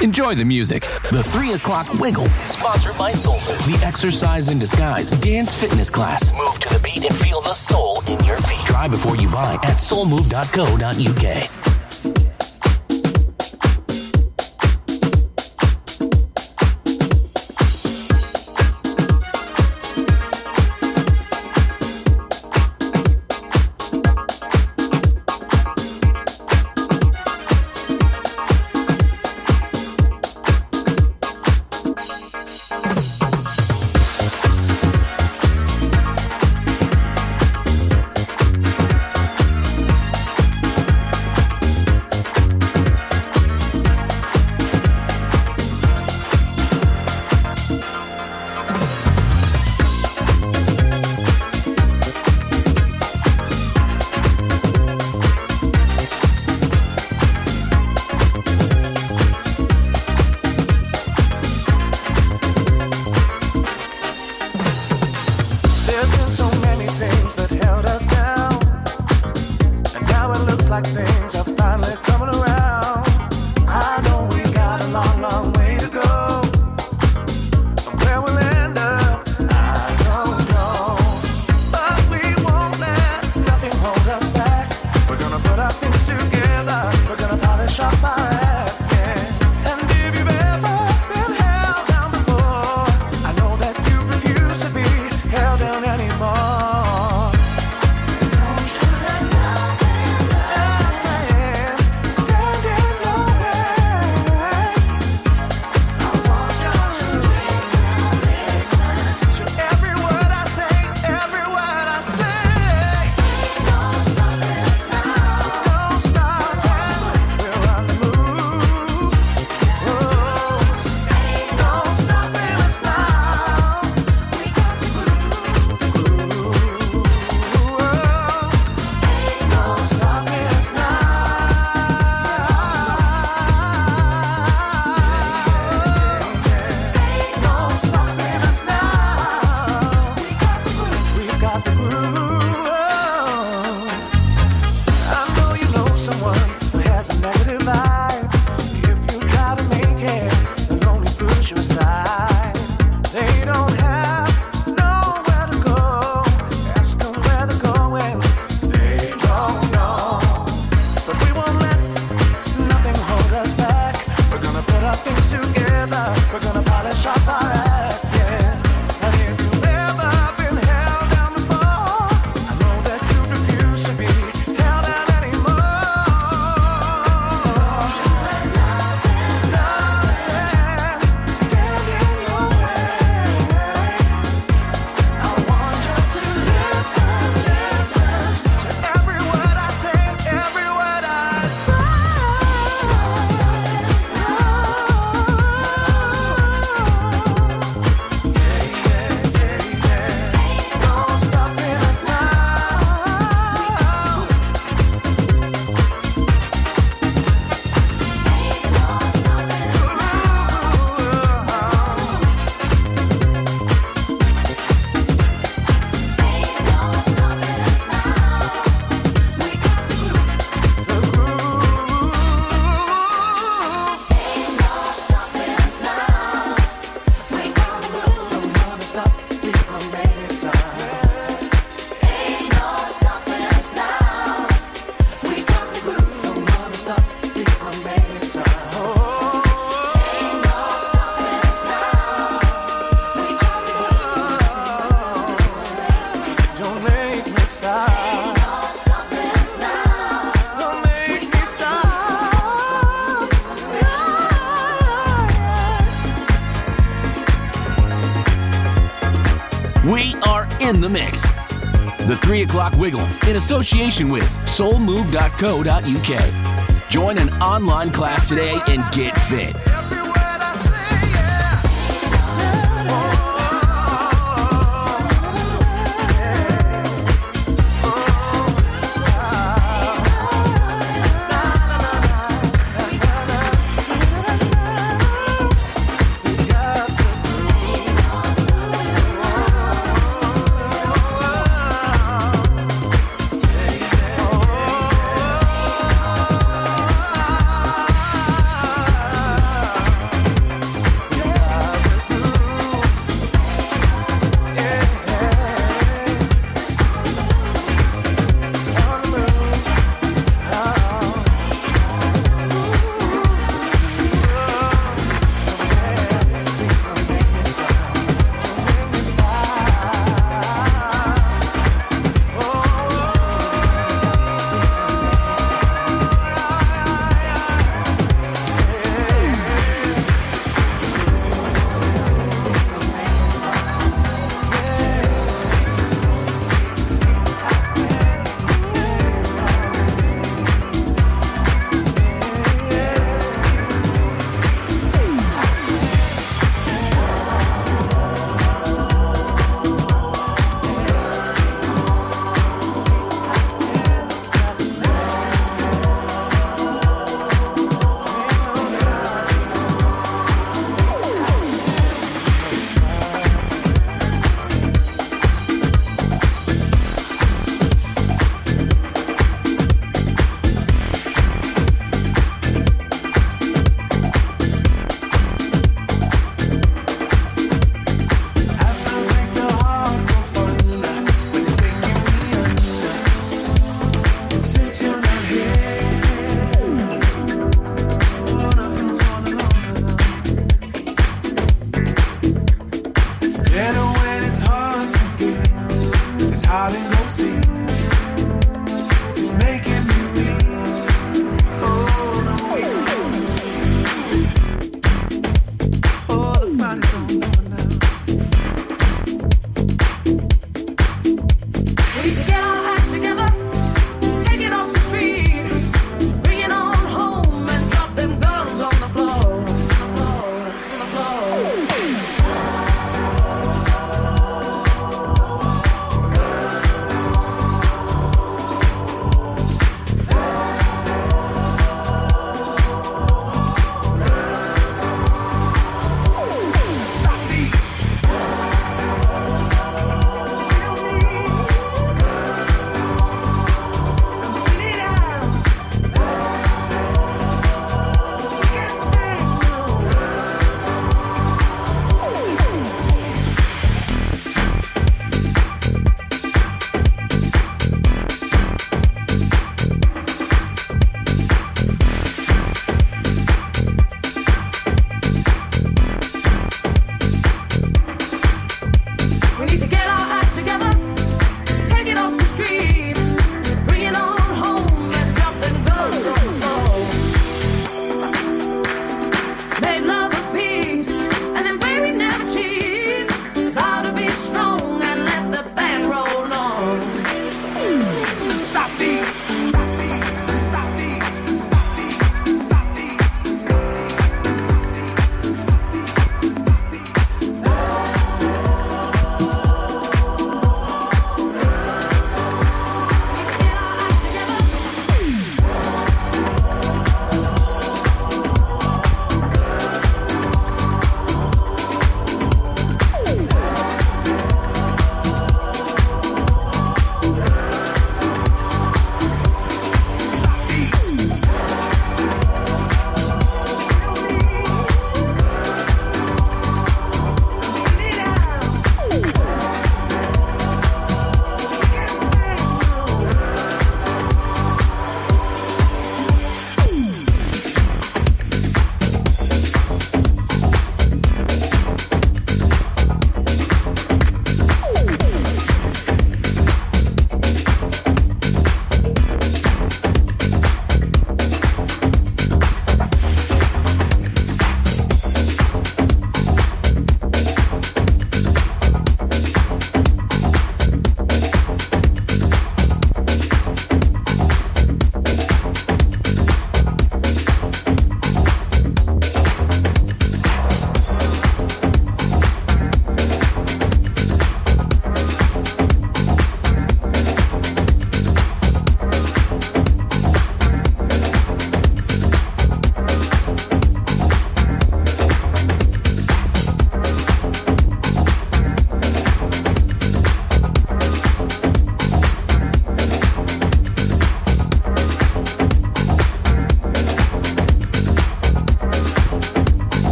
Enjoy the music. The three o'clock Wiggle is sponsored by Soulmove, the exercise in disguise dance fitness class. Move to the beat and feel the soul in your feet. Try before you buy at soulmove dot co dot uk. Stay in the mix. The three o'clock Wiggle in association with soul move dot co dot U K. Join an online class today and get fit.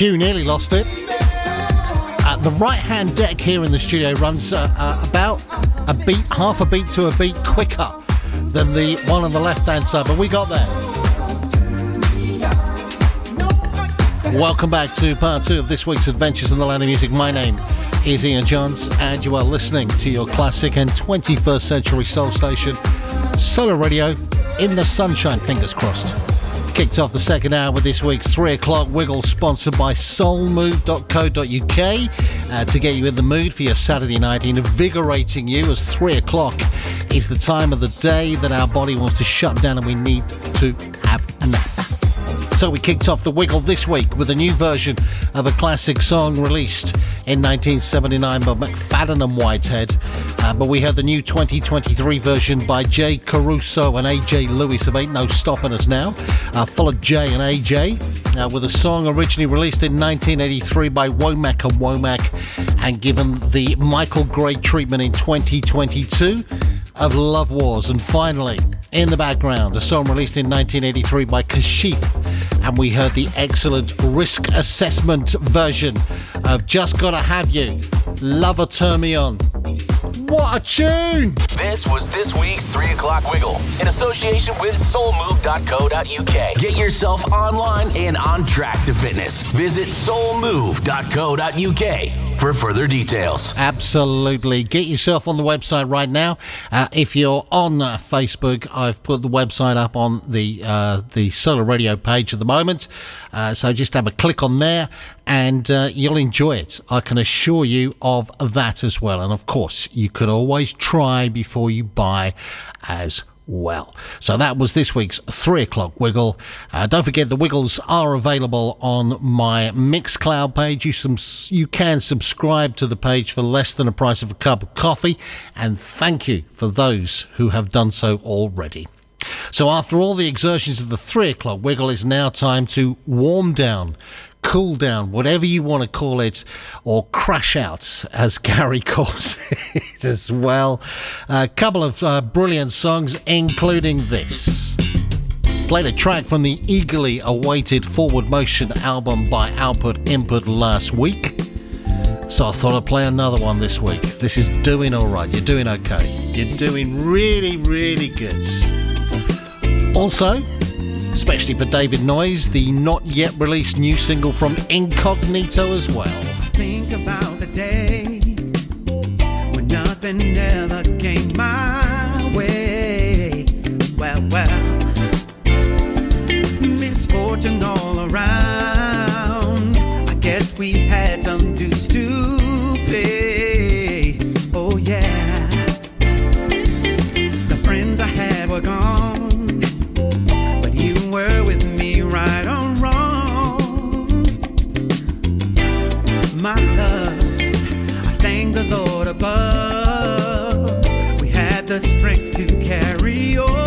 Phew, nearly lost it. Uh, the right-hand deck here in the studio runs uh, uh, about a beat, half a beat to a beat quicker than the one on the left-hand side, but we got there. Welcome back to part two of this week's Adventures in the Land of Music. My name is Ian Jons, and you are listening to your classic and twenty-first century soul station, Solar Radio, in the sunshine, fingers crossed. Kicked off the second hour with this week's three o'clock wiggle, sponsored by soul mood dot co dot u k, uh, to get you in the mood for your Saturday night, invigorating you, as three o'clock is the time of the day that our body wants to shut down and we need to have a nap. So we kicked off the wiggle this week with a new version of a classic song released in nineteen seventy-nine by McFadden and Whitehead, uh, but we heard the new twenty twenty-three version by Jay Caruso and A J Lewis of Ain't No Stoppin' Us Now, uh, followed Jay and A J uh, with a song originally released in nineteen eighty-three by Womack and Womack, and given the Michael Gray treatment in twenty twenty-two of Love Wars. And finally, in the background, a song released in nineteen eighty-three by Kashif, and we heard the excellent Risk Assessment version of Just Gotta Have You, Lover Turn Me On. What a tune! This was this week's three o'clock Wiggle, in association with soul move dot co dot u k. Get yourself online and on track to fitness. Visit soul move dot co dot u k for further details. Absolutely. Get yourself on the website right now. Uh, if you're on uh, Facebook, I've put the website up on the uh, the Solar Radio page at the moment. Uh, so just have a click on there and uh, you'll enjoy it. I can assure you of that as well. And of course, you could always try before you buy as well. So that was this week's three o'clock wiggle. Uh, don't forget, the wiggles are available on my Mixcloud page. You, some, you can subscribe to the page for less than the price of a cup of coffee, and thank you for those who have done so already. So after all the exertions of the three o'clock wiggle, it's now time to warm down, cool down, whatever you want to call it, or crash out, as Gary calls it as well. A couple of uh, brilliant songs, including this. Played a track from the eagerly awaited Forward Motion album by Output Input last week, so I thought I'd play another one this week. This is Doing Alright. You're doing okay. You're doing really, really good. Also, especially for David Noyes, the not yet released new single from Incognito as well. Think about the day when nothing ever came my way. Well, well, misfortune all around. I guess we had some dues to pay. Oh yeah, the friends I had were gone. Right or wrong, my love, I thank the Lord above, we had the strength to carry on.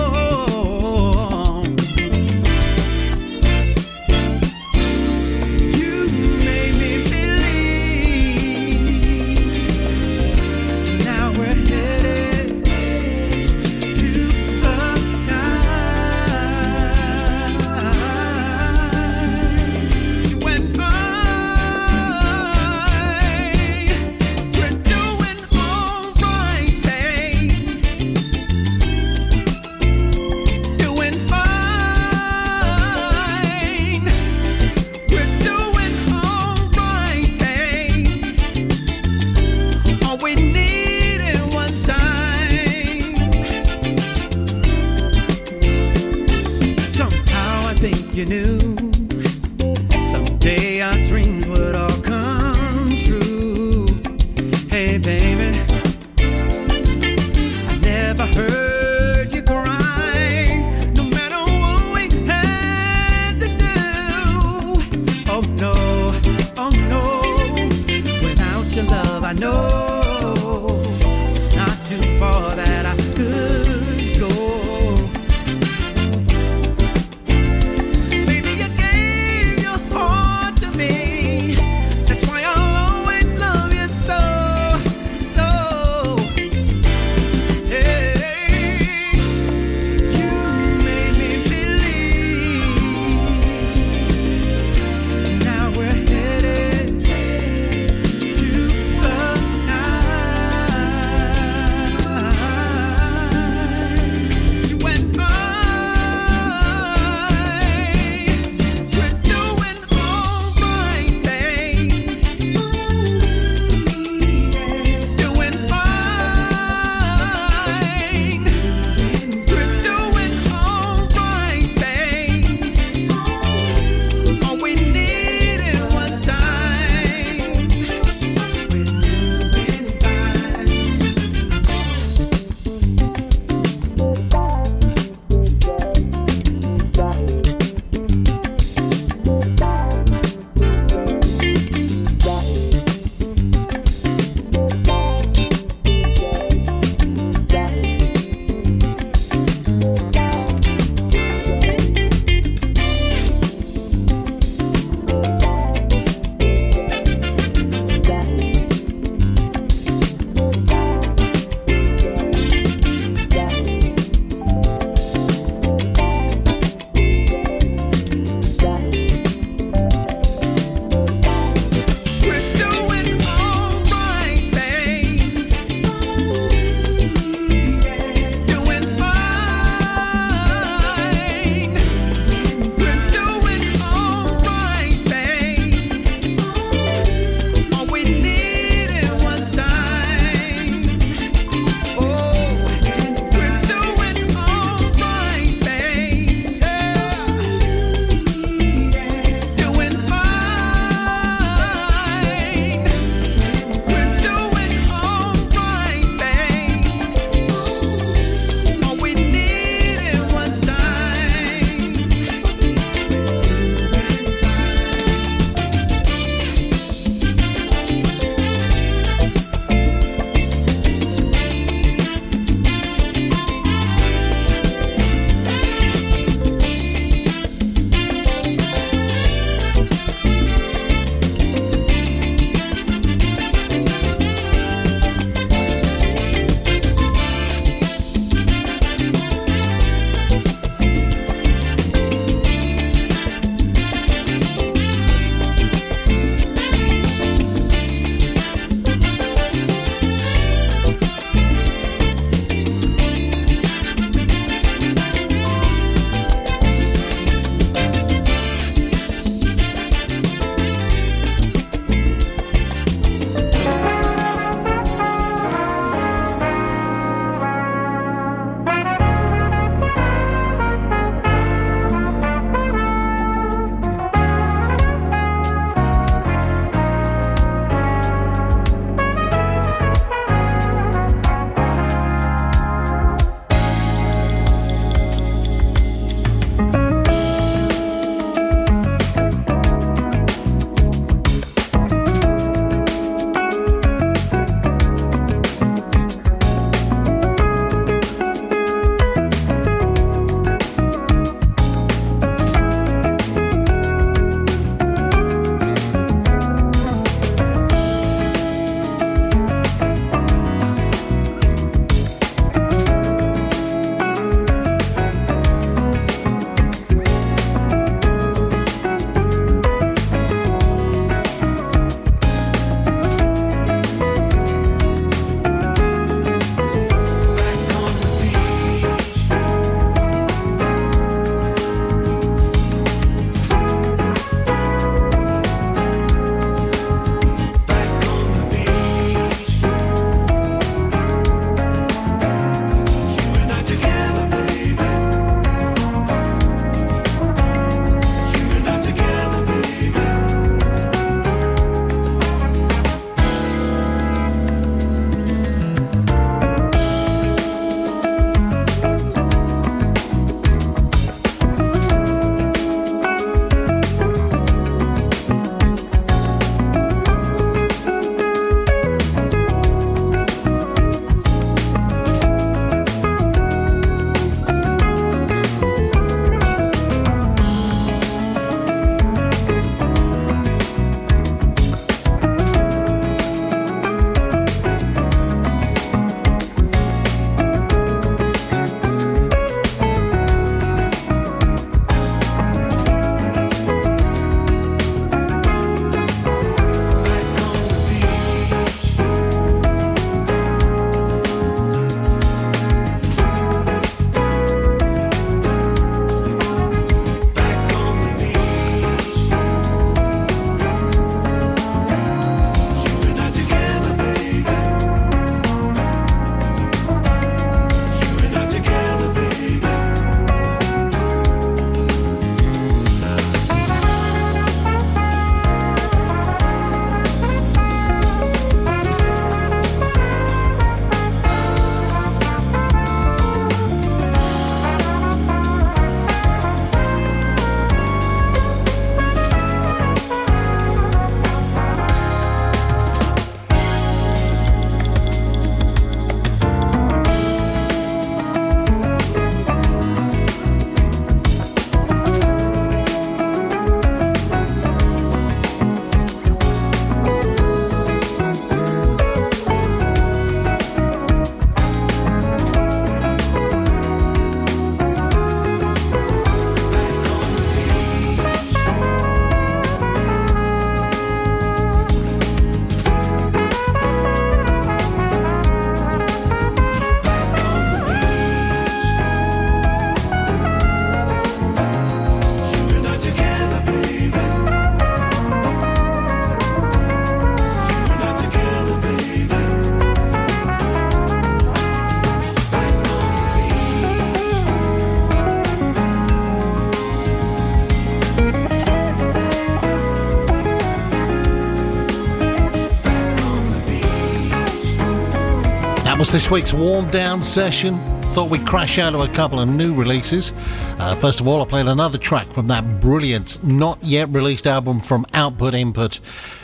this week's warm-down session. Thought we'd crash out of a couple of new releases. Uh, first of all, I played another track from that brilliant, not-yet-released album from Output Input.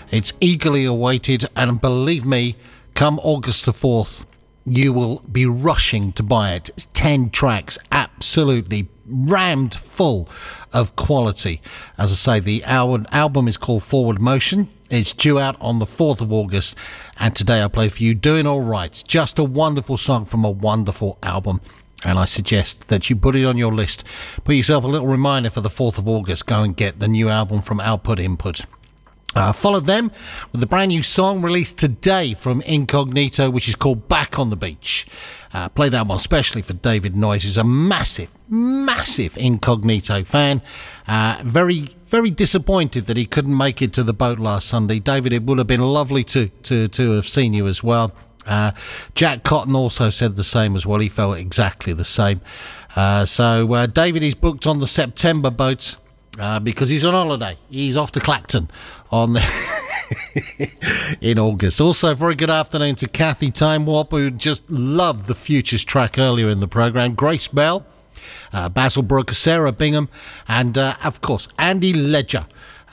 It's eagerly awaited, and believe me, come August the fourth, you will be rushing to buy it. It's ten tracks, absolutely rammed full of quality. As I say, the album is called Forward Motion. It's due out on the fourth of August, and today I play for you Doing All Right. Just a wonderful song from a wonderful album, and I suggest that you put it on your list. Put yourself a little reminder for the fourth of August. Go and get the new album from Output Input. Uh, followed them with a brand new song released today from Incognito, which is called Back on the Beach. Uh, play that one especially for David Noyes, who's a massive, massive Incognito fan. Uh, very, very disappointed that he couldn't make it to the boat last Sunday. David, it would have been lovely to, to, to have seen you as well. Uh, Jack Cotton also said the same as well. He felt exactly the same. Uh, so uh, David is booked on the September boats. Uh, because he's on holiday. He's off to Clacton on the in August. Also, very good afternoon to Kathy Time Warp, who just loved the Futures track earlier in the programme. Grace Bell, uh, Basil Brooker, Sarah Bingham, and, uh, of course, Andy Ledger.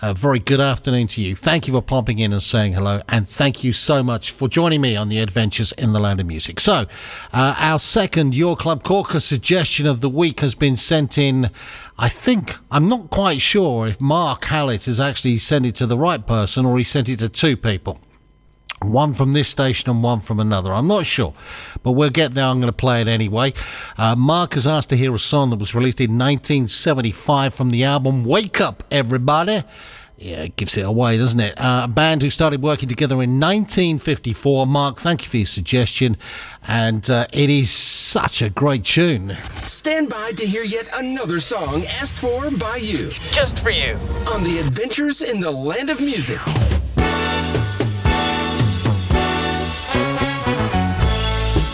A very good afternoon to you. Thank you for popping in and saying hello, and thank you so much for joining me on the Adventures in the Land of Music. So, uh, our second Your Club Corker suggestion of the week has been sent in. I think, I'm not quite sure if Mark Hallett has actually sent it to the right person or he sent it to two people. One from this station and one from another. I'm not sure, but we'll get there. I'm going to play it anyway. Uh, Mark has asked to hear a song that was released in nineteen seventy-five from the album Wake Up Everybody. Yeah, it gives it away, doesn't it? Uh, a band who started working together in nineteen fifty-four. Mark, thank you for your suggestion, and uh, it is such a great tune. Stand by to hear yet another song asked for by you. Just for you. On the Adventures in the Land of Music.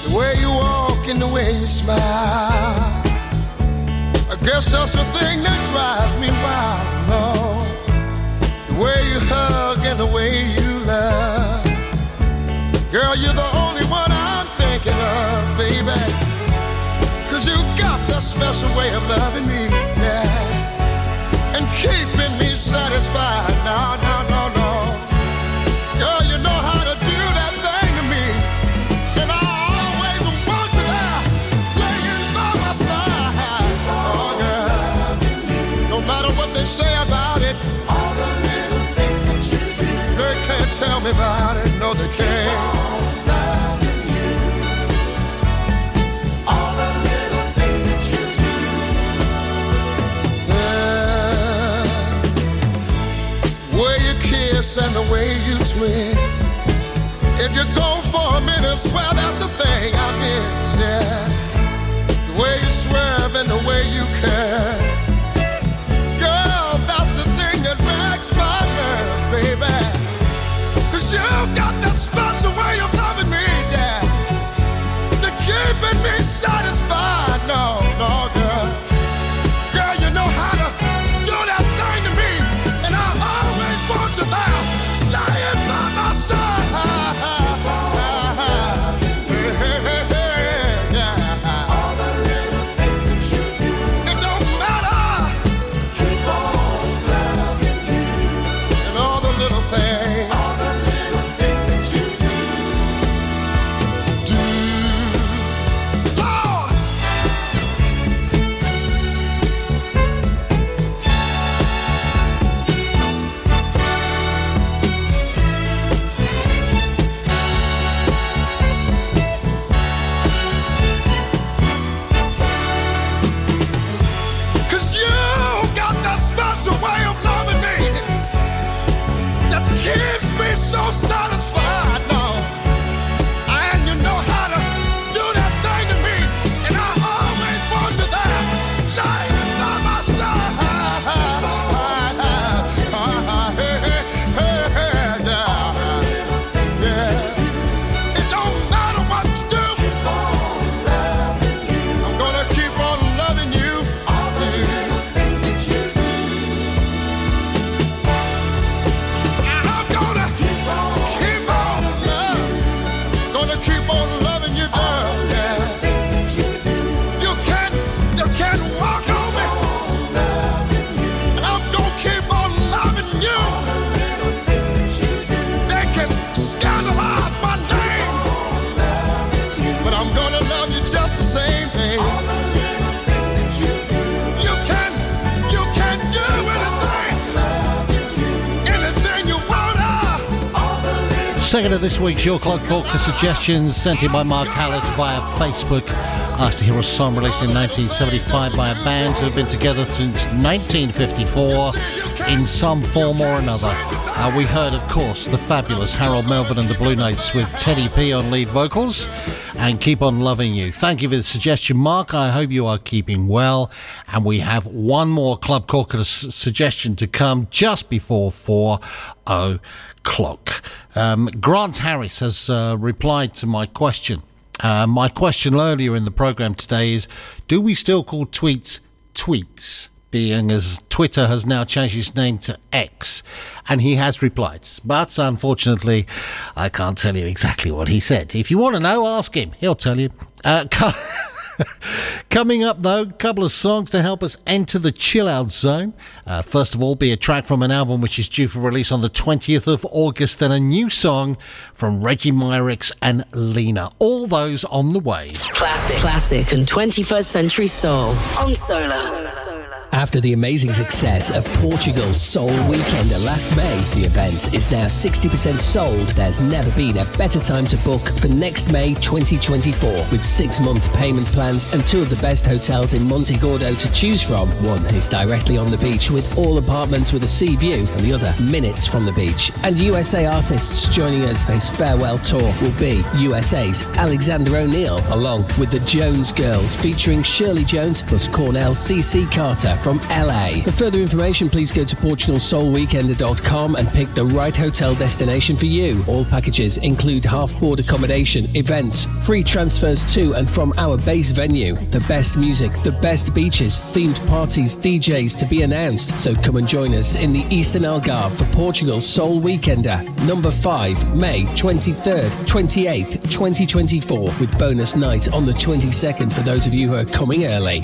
The way you walk and the way you smile, I guess that's the thing that drives me wild, Lord. The way you hug and the way you love, girl, you're the only one I'm thinking of, baby, 'cause you got that special way of loving me, yeah, and keeping me satisfied. No, no, no, no, girl, you know how to do that thing to me, and I say about it. All the little things that you do, they can't tell me about it. No, they can't. All loving you. All the little things that you do. Yeah. Way you kiss and the way you twist. If you're gone for a minute, swear that's the thing I miss. Yeah. The way you swerve and the way you care. My nerves, baby, 'cause you got that special way of loving me, yeah, they're keeping me satisfied. No, no, girl, girl, you know how to do that thing to me, and I always want you there, lying by my side. Second of this week's Your Clock Talk, the suggestions sent in by Mark Hallett via Facebook. Asked to hear a song released in nineteen seventy-five by a band who have been together since nineteen fifty-four in some form or another. Uh, we heard, of course, the fabulous Harold Melvin and the Blue Notes with Teddy P on lead vocals and Keep On Loving You. Thank you for the suggestion, Mark. I hope you are keeping well. And we have one more Club Corker suggestion to come just before four o'clock. Um, Grant Harris has uh, replied to my question. Uh, my question earlier in the programme today is, do we still call tweets tweets, being as Twitter has now changed its name to X? And he has replied, but unfortunately, I can't tell you exactly what he said. If you want to know, ask him. He'll tell you. Uh, co- Coming up, though, a couple of songs to help us enter the chill-out zone. Uh, first of all, be a track from an album which is due for release on the twentieth of August, then a new song from Reggie Myricks and Lena. All those on the way. Classic, classic and twenty-first century soul on Solar. After the amazing success of Portugal's Soul Weekender last May, the event is now sixty percent sold. There's never been a better time to book for next May twenty twenty-four, with six-month payment plans and two of the best hotels in Monte Gordo to choose from. One is directly on the beach with all apartments with a sea view, and the other minutes from the beach. And U S A artists joining us for his farewell tour will be U S A's Alexander O'Neill, along with the Jones Girls featuring Shirley Jones plus Cornell C C Carter from L A. For further information, please go to Portugal Soul Weekender dot com and pick the right hotel destination for you. All packages include half-board accommodation, events, free transfers to and from our base venue, the best music, the best beaches, themed parties, D Js to be announced. So come and join us in the Eastern Algarve for Portugal Soul Weekender, number five, May twenty-third, twenty-eighth, twenty twenty-four, with bonus night on the twenty-second for those of you who are coming early.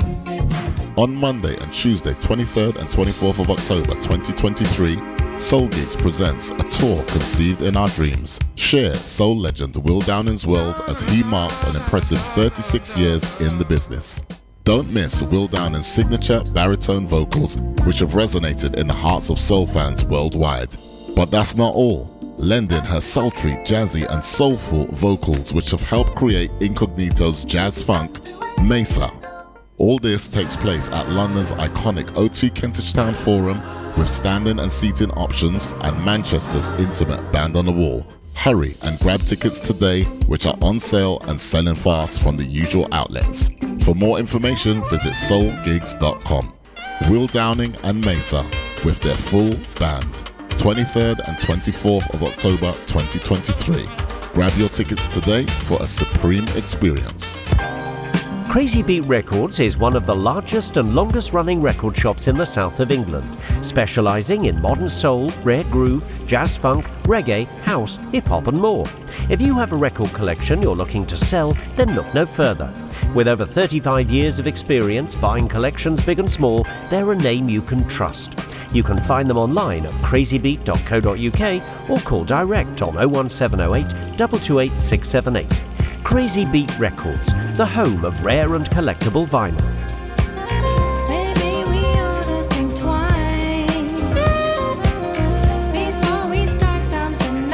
On Monday and Tuesday, twenty-third and twenty-fourth of October twenty twenty-three, Soul Gigs presents a tour conceived in our dreams. Share soul legend Will Downing's world as he marks an impressive thirty-six years in the business. Don't miss Will Downing's signature baritone vocals, which have resonated in the hearts of soul fans worldwide. But that's not all. Lend in her sultry, jazzy and soulful vocals, which have helped create Incognito's jazz funk, Mesa. All this takes place at London's iconic O two Kentish Town Forum, with standing and seating options, and Manchester's intimate Band on the Wall. Hurry and grab tickets today, which are on sale and selling fast from the usual outlets. For more information, visit soul gigs dot com. Will Downing and Mesa with their full band, twenty-third and twenty-fourth of October twenty twenty-three. Grab your tickets today for a supreme experience. Crazy Beat Records is one of the largest and longest-running record shops in the south of England, specialising in modern soul, rare groove, jazz funk, reggae, house, hip-hop and more. If you have a record collection you're looking to sell, then look no further. With over thirty-five years of experience buying collections big and small, they're a name you can trust. You can find them online at crazy beat dot co dot uk or call direct on oh one seven oh eight, two two eight, six seven eight. Crazy Beat Records, the home of rare and collectible vinyl. Maybe we ought to think twice before we start something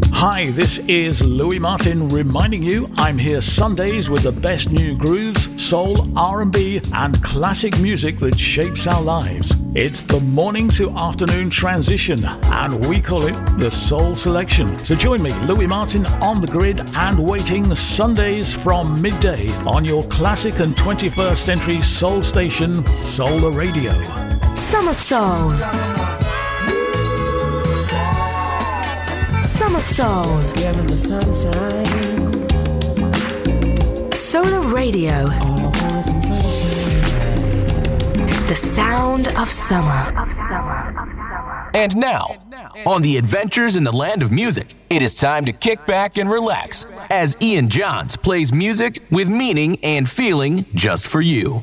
nice. Hi, this is Louis Martin reminding you I'm here Sundays with the best new grooves, soul, R and B and classic music that shapes our lives. It's the morning to afternoon transition, and we call it the Soul Selection. So join me, Louis Martin, on the grid and waiting Sundays from midday on your classic and twenty-first century soul station, Solar Radio. Summer Soul. Summer Soul. Solar Radio. The sound of summer. And now, on the adventures in the land of music, it is time to kick back and relax as Ian Jons plays music with meaning and feeling just for you.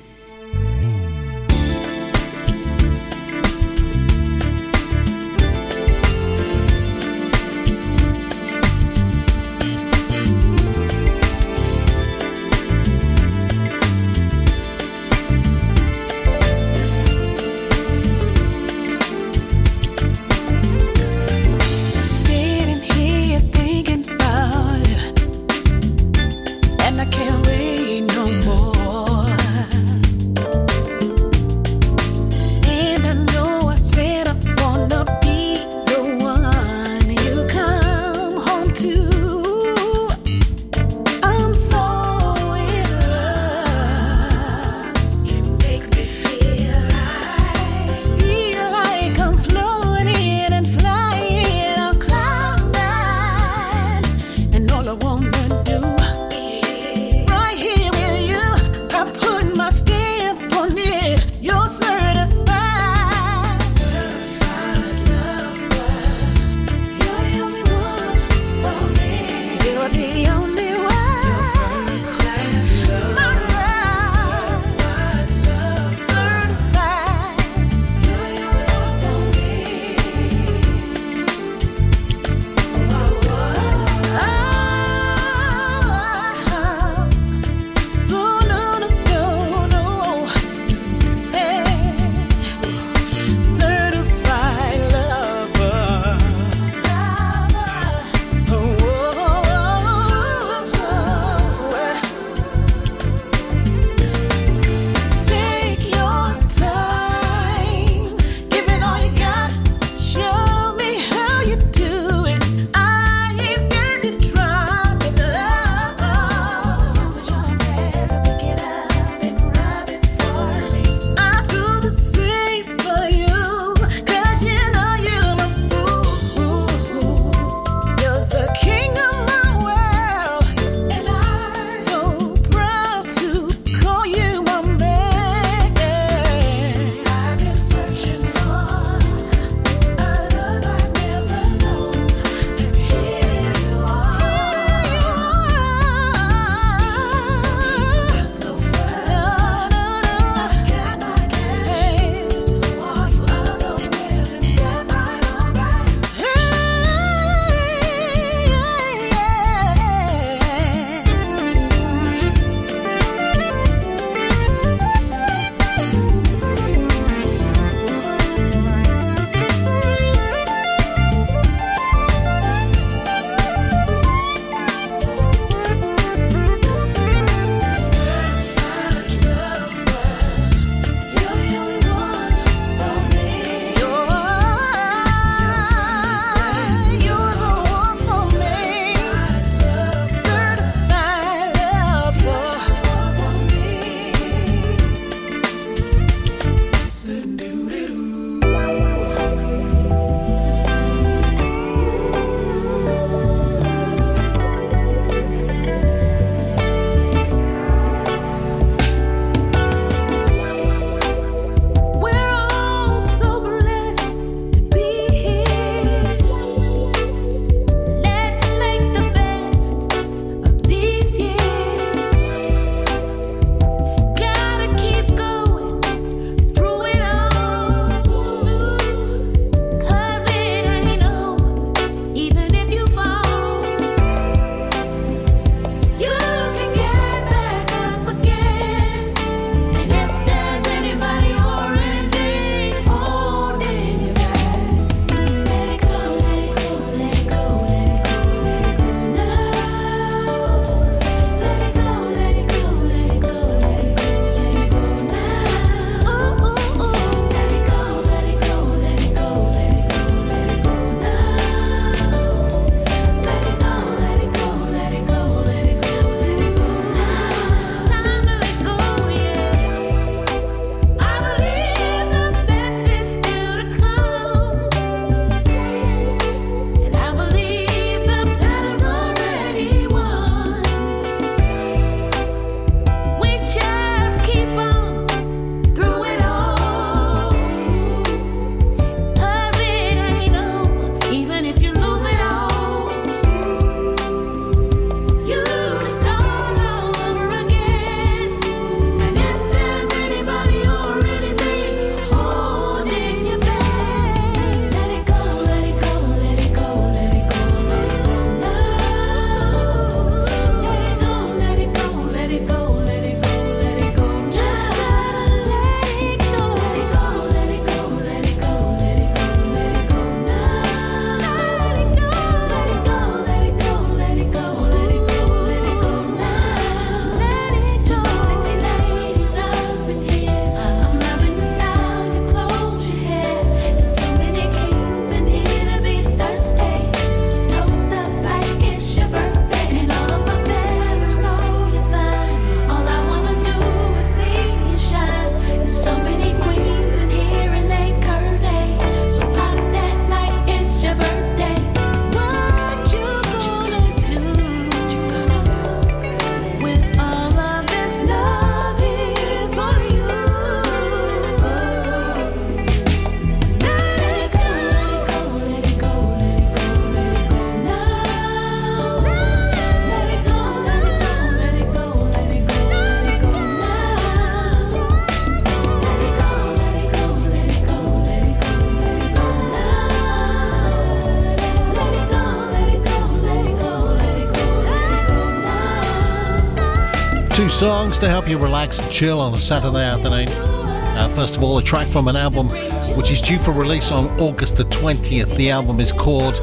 two songs to help you relax and chill on a Saturday afternoon. Uh, first of all, a track from an album which is due for release on August the twentieth. The album is called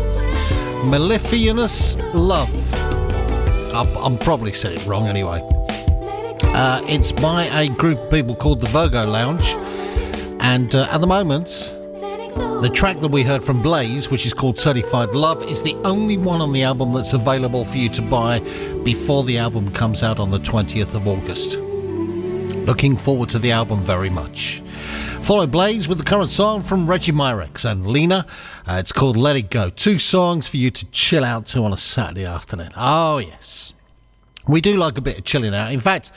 Mellifluous Love. I've, I'm probably said it wrong anyway. Uh, it's by a group of people called the Virgo Lounge. And uh, at the moment, the track that we heard from Blaze, which is called Certified Love, is the only one on the album that's available for you to buy before the album comes out on the twentieth of August. Looking forward to the album very much. Follow Blaze with the current song from Reggie Myrex and Lena. Uh, it's called Let It Go. Two songs for you to chill out to on a Saturday afternoon. Oh, yes. We do like a bit of chilling out. In fact,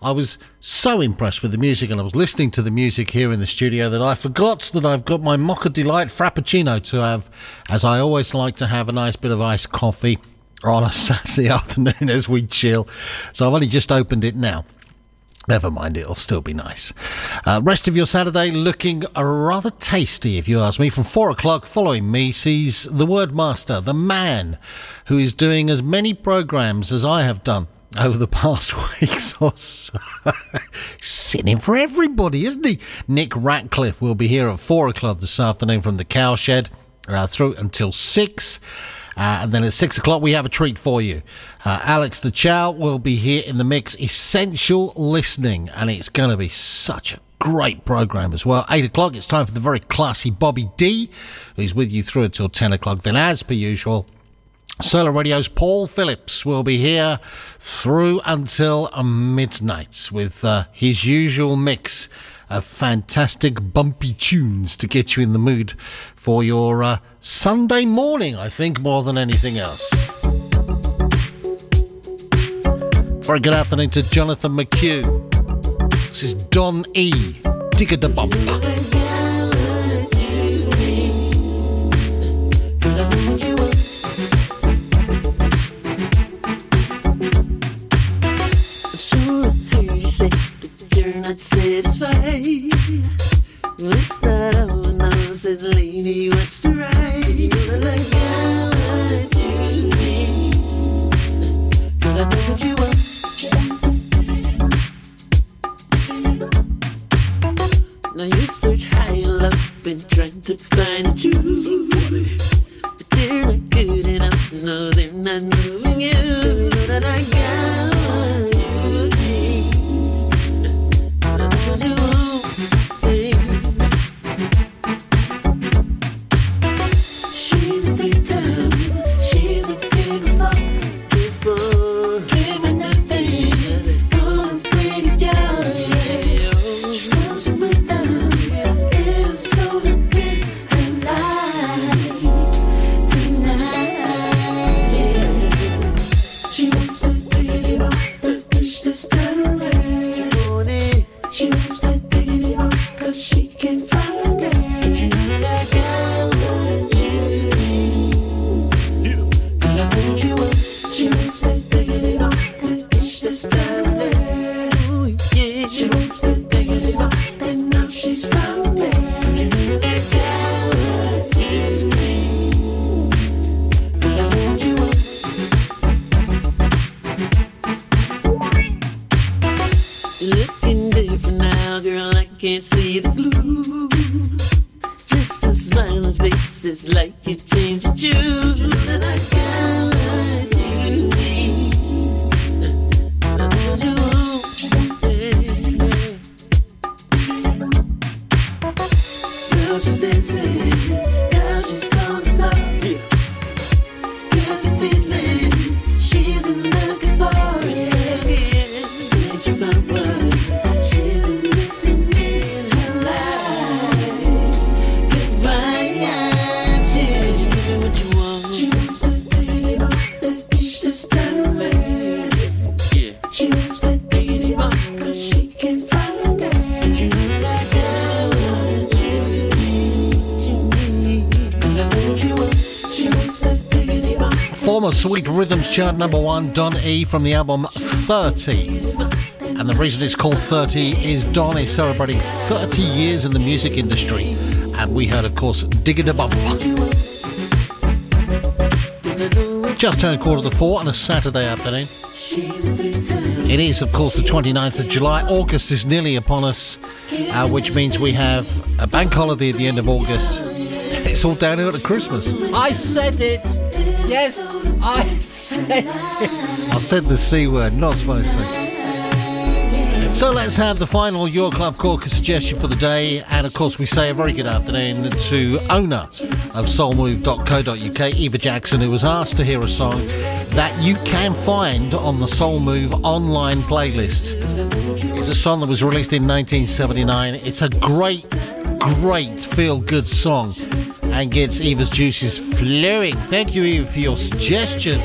I was so impressed with the music, and I was listening to the music here in the studio, that I forgot that I've got my Mocha Delight Frappuccino to have, as I always like to have a nice bit of iced coffee on a Saturday afternoon as we chill. So I've only just opened it now. Never mind, it'll still be nice. Uh, rest of your Saturday looking rather tasty, if you ask me. From four o'clock, following me, sees the word master, the man who is doing as many programmes as I have done over the past weeks or so. Sitting for everybody, isn't he? Nick Ratcliffe will be here at four o'clock this afternoon from the Cowshed uh, through until six. Uh, and then at six o'clock, we have a treat for you. Uh, Alex the Chow will be here in the mix, Essential Listening. And it's going to be such a great programme as well. eight o'clock, it's time for the very classy Bobby D, who's with you through until ten o'clock. Then, as per usual, Solar Radio's Paul Phillips will be here through until midnight with uh, his usual mix of fantastic bumpy tunes to get you in the mood for your uh, Sunday morning, I think, more than anything else. Very good afternoon to Jonathan McHugh. This is Don E. Digga da Bumpa. Not satisfied. Well, it's not over now. I said, lady, what's the right? Well, I got what you need. Girl, I know what you want. Now you search high and low, been trying to find the truth, but they're not good enough. No, they're not moving you. But I got. Sweet Rhythms chart number one, Don E from the album thirty. And the reason it's called thirty is Don is celebrating thirty years in the music industry. And we heard, of course, Digga Da Bumpa. Just turned quarter to four on a Saturday afternoon. It is, of course, the twenty-ninth of July. August is nearly upon us, uh, which means we have a bank holiday at the end of August. It's all downhill to Christmas. I said it! Yes, I said it! I said the C word, not supposed to. So let's have the final Your Club Corker suggestion for the day. And of course we say a very good afternoon to owner of soul move dot co dot U K, Eva Jackson, who was asked to hear a song that you can find on the Soul Move online playlist. It's a song that was released in nineteen seventy-nine. It's a great, great feel-good song and gets Eva's juices flowing. Thank you, Eva, for your suggestion.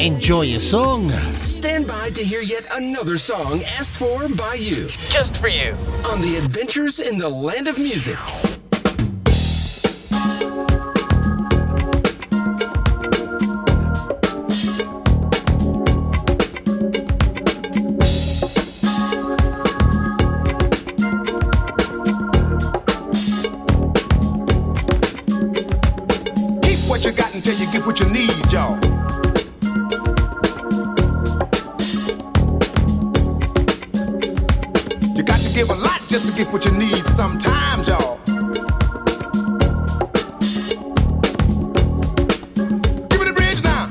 Enjoy your song. Stand by to hear yet another song asked for by you. Just for you. On the Adventures in the Land of Music. Keep what you got until you get what you need, y'all. Give a lot just to get what you need sometimes, y'all. Give me the bridge now.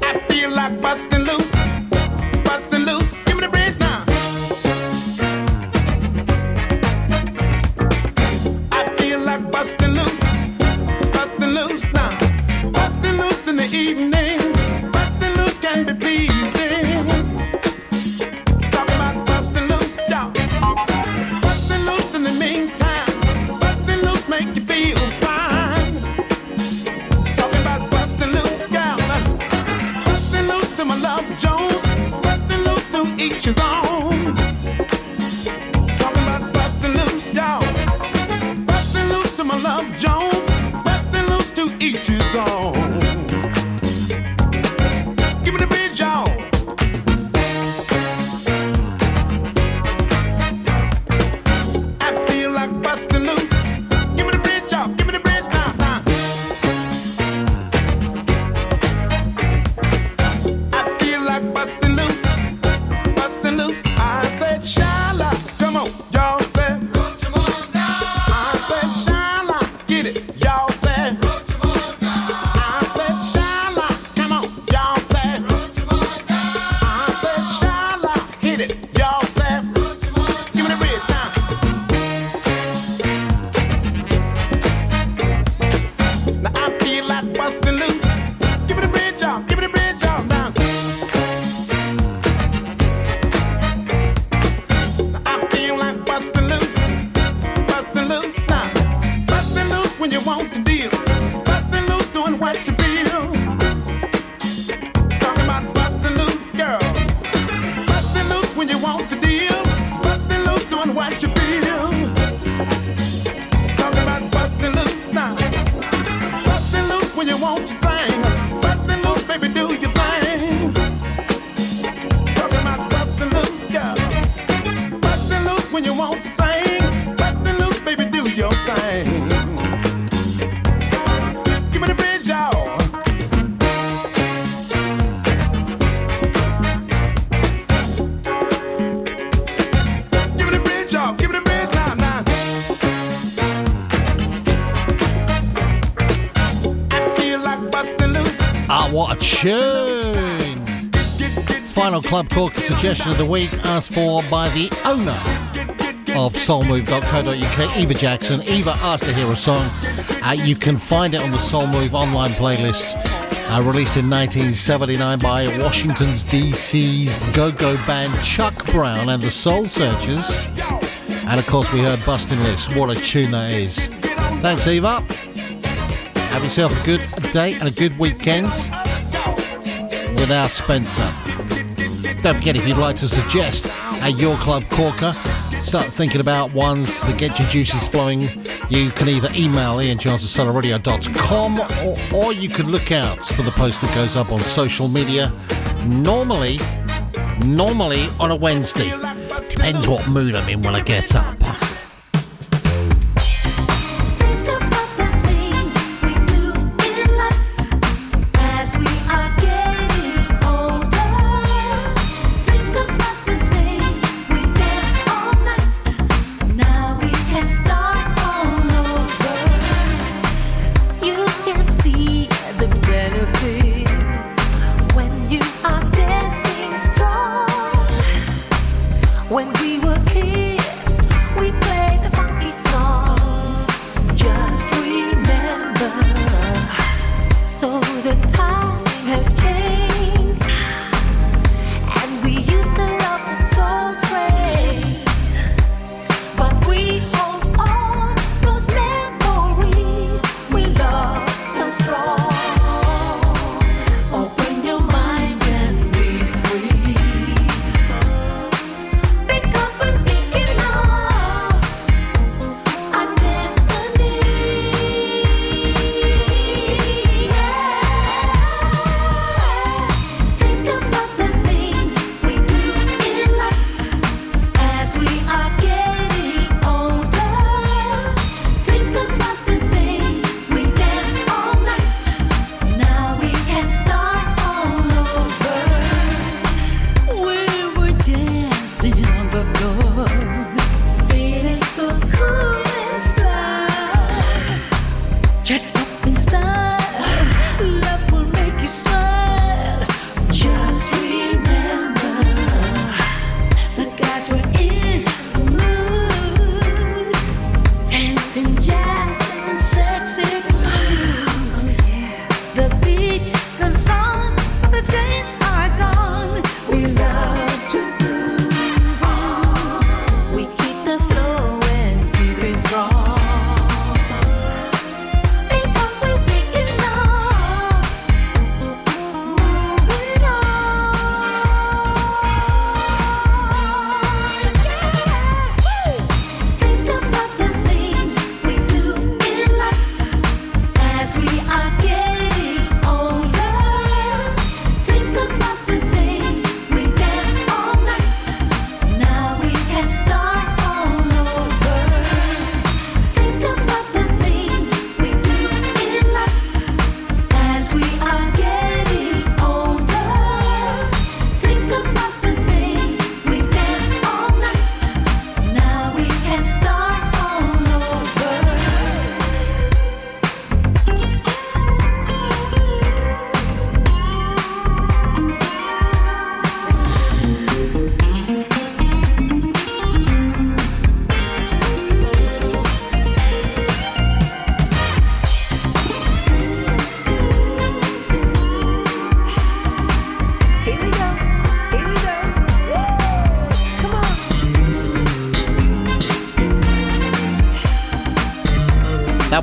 I feel like busting loose, busting loose. Give me the bridge now. I feel like busting loose, busting loose now. Busting loose in the evening. Busting loose can be pleasing. Final Club Corker suggestion of the week asked for by the owner of soul move dot co dot U K, Eva Jackson. Eva asked to hear a song. Uh, you can find it on the Soul Move online playlist, uh, released in nineteen seventy-nine by Washington's D C's go-go band Chuck Brown and the Soul Searchers. And of course we heard Bustin' Loose. What a tune that is. Thanks, Eva. Have yourself a good day and a good weekend with our Spencer. Don't forget, if you'd like to suggest a Your Club Corker, start thinking about ones that get your juices flowing. You can either email ian jons at solar radio dot com or, or you can look out for the post that goes up on social media, normally, normally on a Wednesday. Depends what mood I'm in when I get up. Think about the things we do in life as we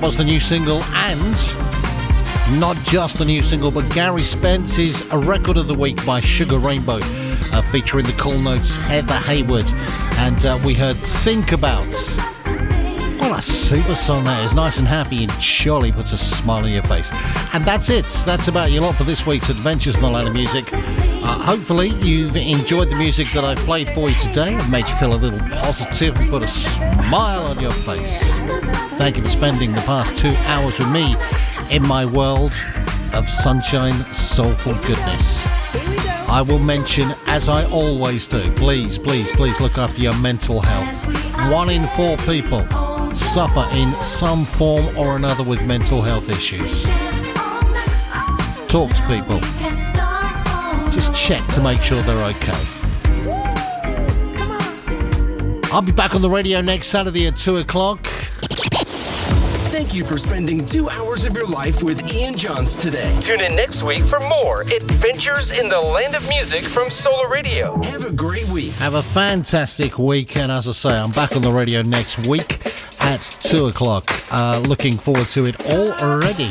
Was the new single, and not just the new single, but Gary Spence's A Record of the Week by Sugar Rainbow, uh, featuring the Cool Notes, Heather Hayward, and uh, we heard Think About. What a super song that is, nice and happy and surely puts a smile on your face. And that's it, that's about your lot for this week's Adventures in the Land of Music. Uh, hopefully you've enjoyed the music that I've played for you today. I've made you feel a little positive and put a smile on your face. Thank you for spending the past two hours with me in my world of sunshine, soulful goodness. I will mention, as I always do, please, please, please look after your mental health. One in four people suffer in some form or another with mental health issues. Talk to people. Just check to make sure they're okay. I'll be back on the radio next Saturday at two o'clock. Thank you for spending two hours of your life with Ian Jons today. Tune in next week for more Adventures in the Land of Music from Solar Radio. Have a great week. Have a fantastic week. And as I say, I'm back on the radio next week at two o'clock. Uh, looking forward to it already.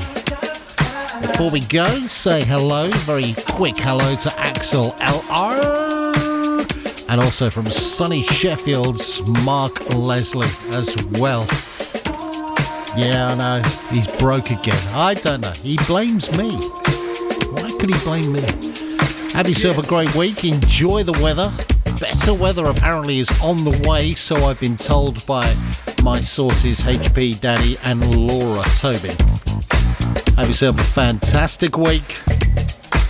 Before we go, say hello, very quick hello to Axel L R, and also from sunny Sheffield's Mark Leslie as well. Yeah, I know, he's broke again. I don't know, he blames me. Why could he blame me? Have yourself a great week, enjoy the weather. Better weather apparently is on the way, so I've been told by my sources, H P Daddy and Laura Tobin. Have yourself a fantastic week.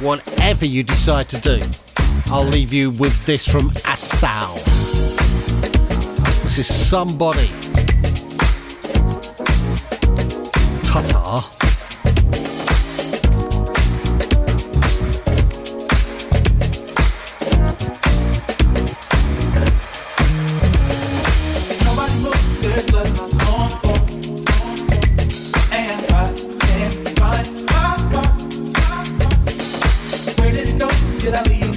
Whatever you decide to do, I'll leave you with this from Asao. This is Somebody. Ta-ta. Bye. originally